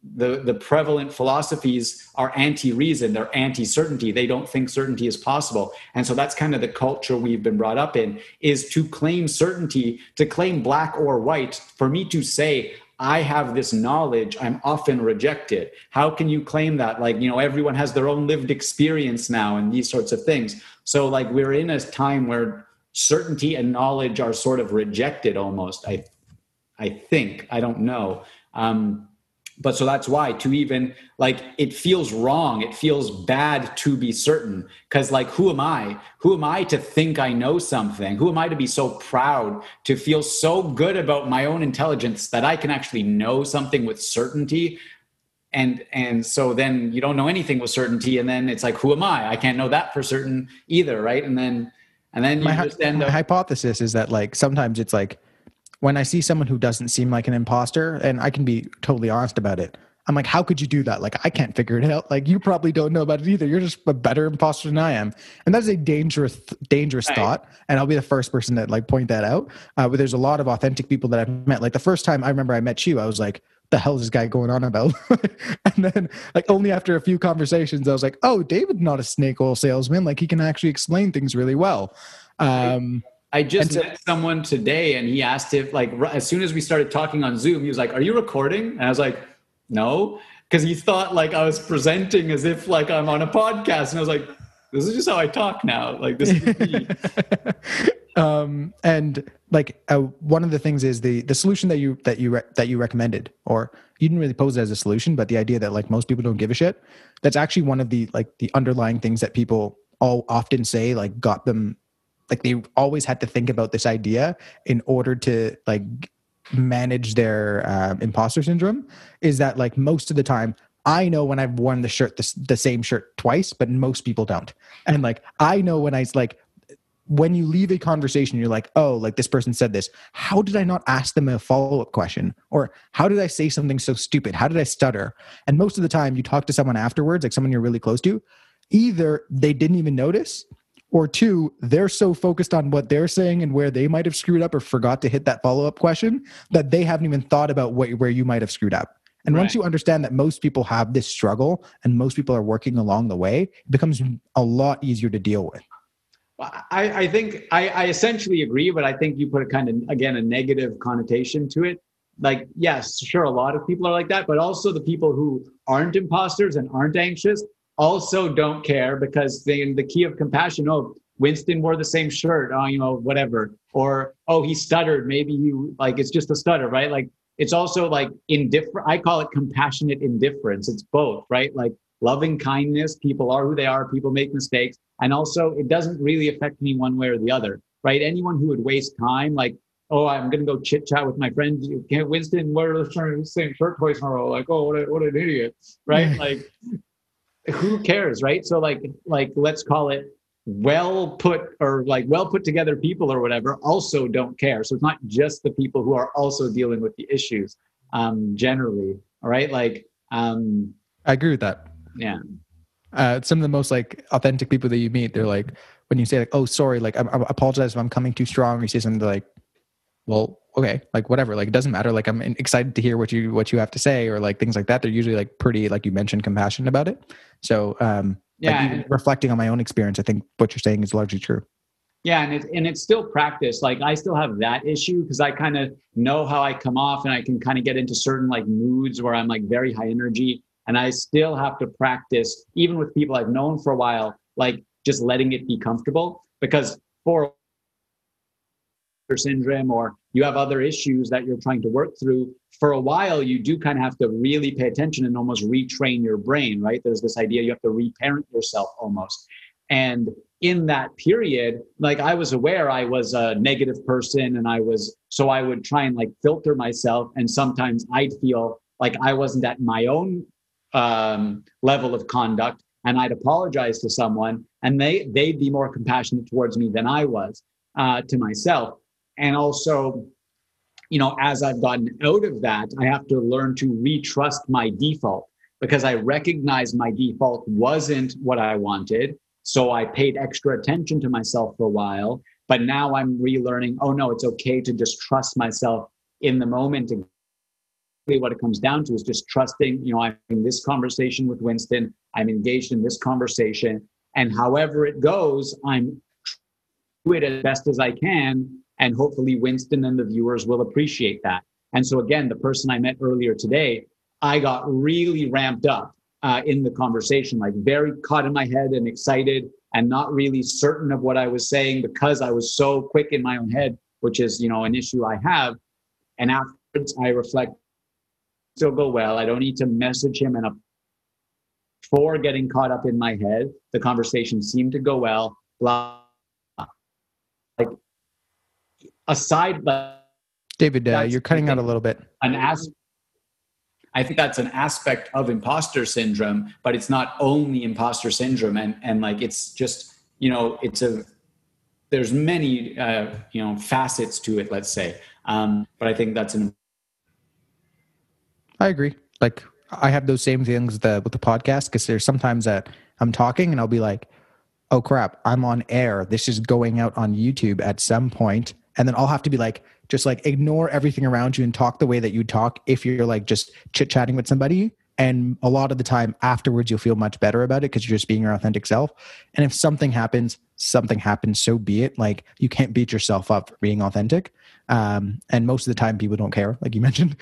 the, the prevalent philosophies are anti-reason, they're anti-certainty. They don't think certainty is possible. And so that's kind of the culture we've been brought up in, is to claim certainty, to claim black or white. For me to say, I have this knowledge, I'm often rejected. How can you claim that? Like, you know, everyone has their own lived experience now and these sorts of things. So like we're in a time where certainty and knowledge are sort of rejected almost. I, I think, I don't know. Um, but so that's why to even like, it feels wrong. It feels bad to be certain. Cause like, who am I? Who am I to think I know something? Who am I to be so proud to feel so good about my own intelligence that I can actually know something with certainty? And, and so then you don't know anything with certainty. And then it's like, who am I? I can't know that for certain either. Right. And then, and then you my, just end up- my hypothesis is that like, sometimes it's like, when I see someone who doesn't seem like an imposter, and I can be totally honest about it, I'm like, how could you do that? Like, I can't figure it out. Like, you probably don't know about it either. You're just a better imposter than I am. And that's a dangerous, dangerous right. thought. And I'll be the first person that like point that out. Uh, but there's a lot of authentic people that I've met. Like the first time I remember I met you, I was like, the hell is this guy going on about? And then like only after a few conversations, I was like, oh, David's not a snake oil salesman. Like he can actually explain things really well. Um, right. I just so, met someone today and he asked if like, as soon as we started talking on Zoom, he was like, are you recording? And I was like, no. Cause he thought like I was presenting as if like I'm on a podcast. And I was like, this is just how I talk now. Like this is me. um, and like uh, one of the things is the, the solution that you, that you, re- that you recommended, or you didn't really pose it as a solution, but the idea that like most people don't give a shit. That's actually one of the, like the underlying things that people all often say, like got them, like they always had to think about this idea in order to like manage their um, imposter syndrome, is that like most of the time I know when I've worn the shirt, the, the same shirt twice, but most people don't. And like, I know when I like when you leave a conversation, you're like, oh, like this person said this. How did I not ask them a follow-up question? Or how did I say something so stupid? How did I stutter? And most of the time you talk to someone afterwards, like someone you're really close to, either they didn't even notice, or two, they're so focused on what they're saying and where they might have screwed up or forgot to hit that follow-up question that they haven't even thought about what, where you might have screwed up. And right. Once you understand that most people have this struggle and most people are working along the way, it becomes a lot easier to deal with. Well, I, I think I, I essentially agree, but I think you put a kind of, again, a negative connotation to it. Like, yes, sure, a lot of people are like that, but also the people who aren't imposters and aren't anxious also don't care, because they, in the key of compassion, oh, Winston wore the same shirt, oh, you know, whatever. Or, oh, he stuttered. Maybe you, like, it's just a stutter, right? Like, it's also like indifferent. I call it compassionate indifference. It's both, right? Like loving kindness. People are who they are. People make mistakes. And also it doesn't really affect me one way or the other, right? Anyone who would waste time, like, oh, I'm going to go chit chat with my friend. Can't Winston wear the same shirt twice in a row? Like, oh, what, a, what an idiot, right? Like, who cares, right? So like, like, let's call it well put or like well put together people or whatever also don't care. So it's not just the people who are also dealing with the issues um, generally. All right. Like, um, I agree with that. Yeah. Uh, some of the most like authentic people that you meet, they're like, when you say like, oh, sorry, like I, I apologize if I'm coming too strong, or you say something, they're like, well, okay, like whatever, like it doesn't matter. Like I'm excited to hear what you, what you have to say, or like things like that. They're usually like pretty, like you mentioned, compassionate about it. So, um, yeah, like even reflecting on my own experience, I think what you're saying is largely true. Yeah. And it's, and it's still practice. Like I still have that issue because I kind of know how I come off, and I can kind of get into certain like moods where I'm like very high energy, and I still have to practice, even with people I've known for a while, like just letting it be comfortable, because for syndrome or you have other issues that you're trying to work through for a while, you do kind of have to really pay attention and almost retrain your brain, right? There's this idea you have to reparent yourself almost. And in that period, like I was aware I was a negative person, and I was, so I would try and like filter myself. And sometimes I'd feel like I wasn't at my own um, level of conduct, and I'd apologize to someone and they, they'd be more compassionate towards me than I was uh, to myself. And also, you know, as I've gotten out of that, I have to learn to retrust my default, because I recognize my default wasn't what I wanted. So I paid extra attention to myself for a while, but now I'm relearning, oh no, it's okay to just trust myself in the moment. And what it comes down to is just trusting, you know, I'm in this conversation with Winston, I'm engaged in this conversation, and however it goes, I'm doing it as best as I can. And hopefully Winston and the viewers will appreciate that. And so again, the person I met earlier today, I got really ramped up uh, in the conversation, like very caught in my head and excited and not really certain of what I was saying, because I was so quick in my own head, which is, you know, an issue I have. And afterwards I reflect, still go well, I don't need to message him. And before getting caught up in my head, the conversation seemed to go well, blah, blah. Like, aside, but David, uh, you're cutting out a little bit. An as- I think that's an aspect of imposter syndrome, but it's not only imposter syndrome. And, and like, it's just, you know, it's a, there's many, uh, you know, facets to it, let's say. Um, but I think that's an, I agree. Like I have those same things with the, with the podcast, because there's sometimes that I'm talking and I'll be like, oh crap, I'm on air. This is going out on YouTube at some point. And then I'll have to be like, just like ignore everything around you and talk the way that you talk if you're like just chit chatting with somebody. And a lot of the time afterwards, you'll feel much better about it because you're just being your authentic self. And if something happens, something happens, so be it. Like you can't beat yourself up for being authentic. Um, and most of the time people don't care, like you mentioned.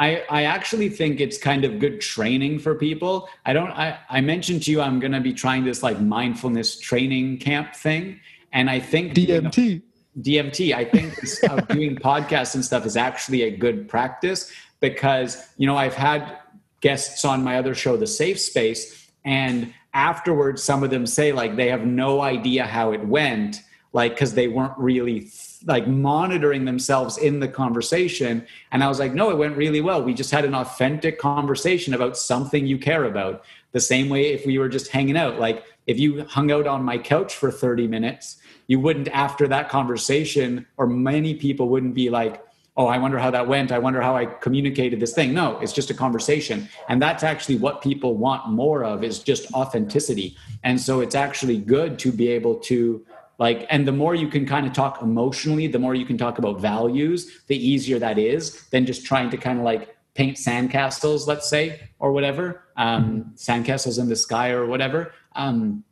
I, I actually think it's kind of good training for people. I don't, I, I mentioned to you, I'm going to be trying this like mindfulness training camp thing. And I think D M T. You know, D M T, I think uh, doing podcasts and stuff is actually a good practice, because, you know, I've had guests on my other show, The Safe Space, and afterwards, some of them say like they have no idea how it went, like, because they weren't really th- like monitoring themselves in the conversation. And I was like, no, it went really well. We just had an authentic conversation about something you care about. The same way if we were just hanging out, like If you hung out on my couch for thirty minutes, you wouldn't, after that conversation, or many people wouldn't be like, oh, I wonder how that went. I wonder how I communicated this thing. No, it's just a conversation. And that's actually what people want more of, is just authenticity. And so it's actually good to be able to, like, and the more you can kind of talk emotionally, the more you can talk about values, the easier that is than just trying to kind of like paint sandcastles, let's say, or whatever, um, sandcastles in the sky or whatever. Um,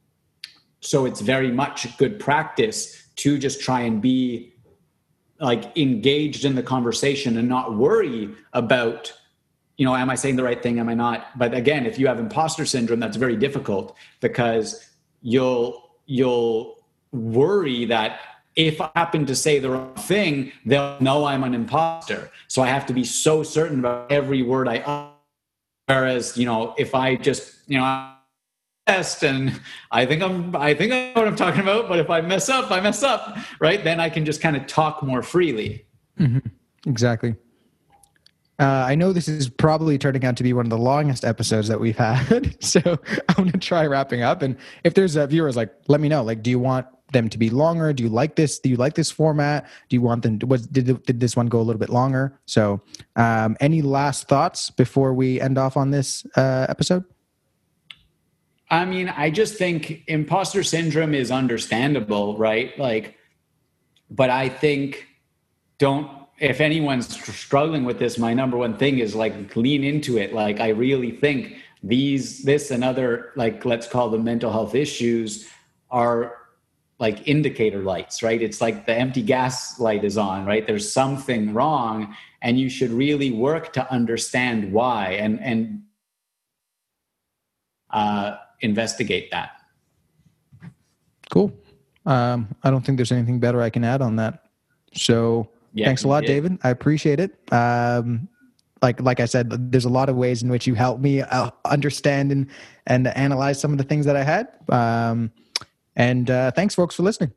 so it's very much good practice to just try and be like engaged in the conversation and not worry about, you know, am I saying the right thing? Am I not? But again, if you have imposter syndrome, that's very difficult, because you'll, you'll worry that if I happen to say the wrong thing, they'll know I'm an imposter. So I have to be so certain about every word I utter. Whereas, you know, if I just, you know, I'm best and I think I'm, I think I know what I'm talking about, but if I mess up, I mess up, right? Then I can just kind of talk more freely. Mm-hmm. Exactly. Uh, I know this is probably turning out to be one of the longest episodes that we've had, so I'm going to try wrapping up. And if there's uh, viewers, like, let me know, like, do you want them to be longer? Do you like this? Do you like this format? Do you want them to, was, did, did this one go a little bit longer? So um, any last thoughts before we end off on this uh, episode? I mean, I just think imposter syndrome is understandable, right? Like, but I think don't, if anyone's struggling with this, my number one thing is like lean into it. Like, I really think these, this and other, like, let's call them mental health issues, are like indicator lights, right? It's like the empty gas light is on, right? There's something wrong, and you should really work to understand why and, and uh, investigate that. Cool. Um, I don't think there's anything better I can add on that. So, yeah, thanks a lot, David. I appreciate it. Um, like, like I said, there's a lot of ways in which you helped me uh, understand and, and analyze some of the things that I had. Um, and uh, thanks, folks, for listening.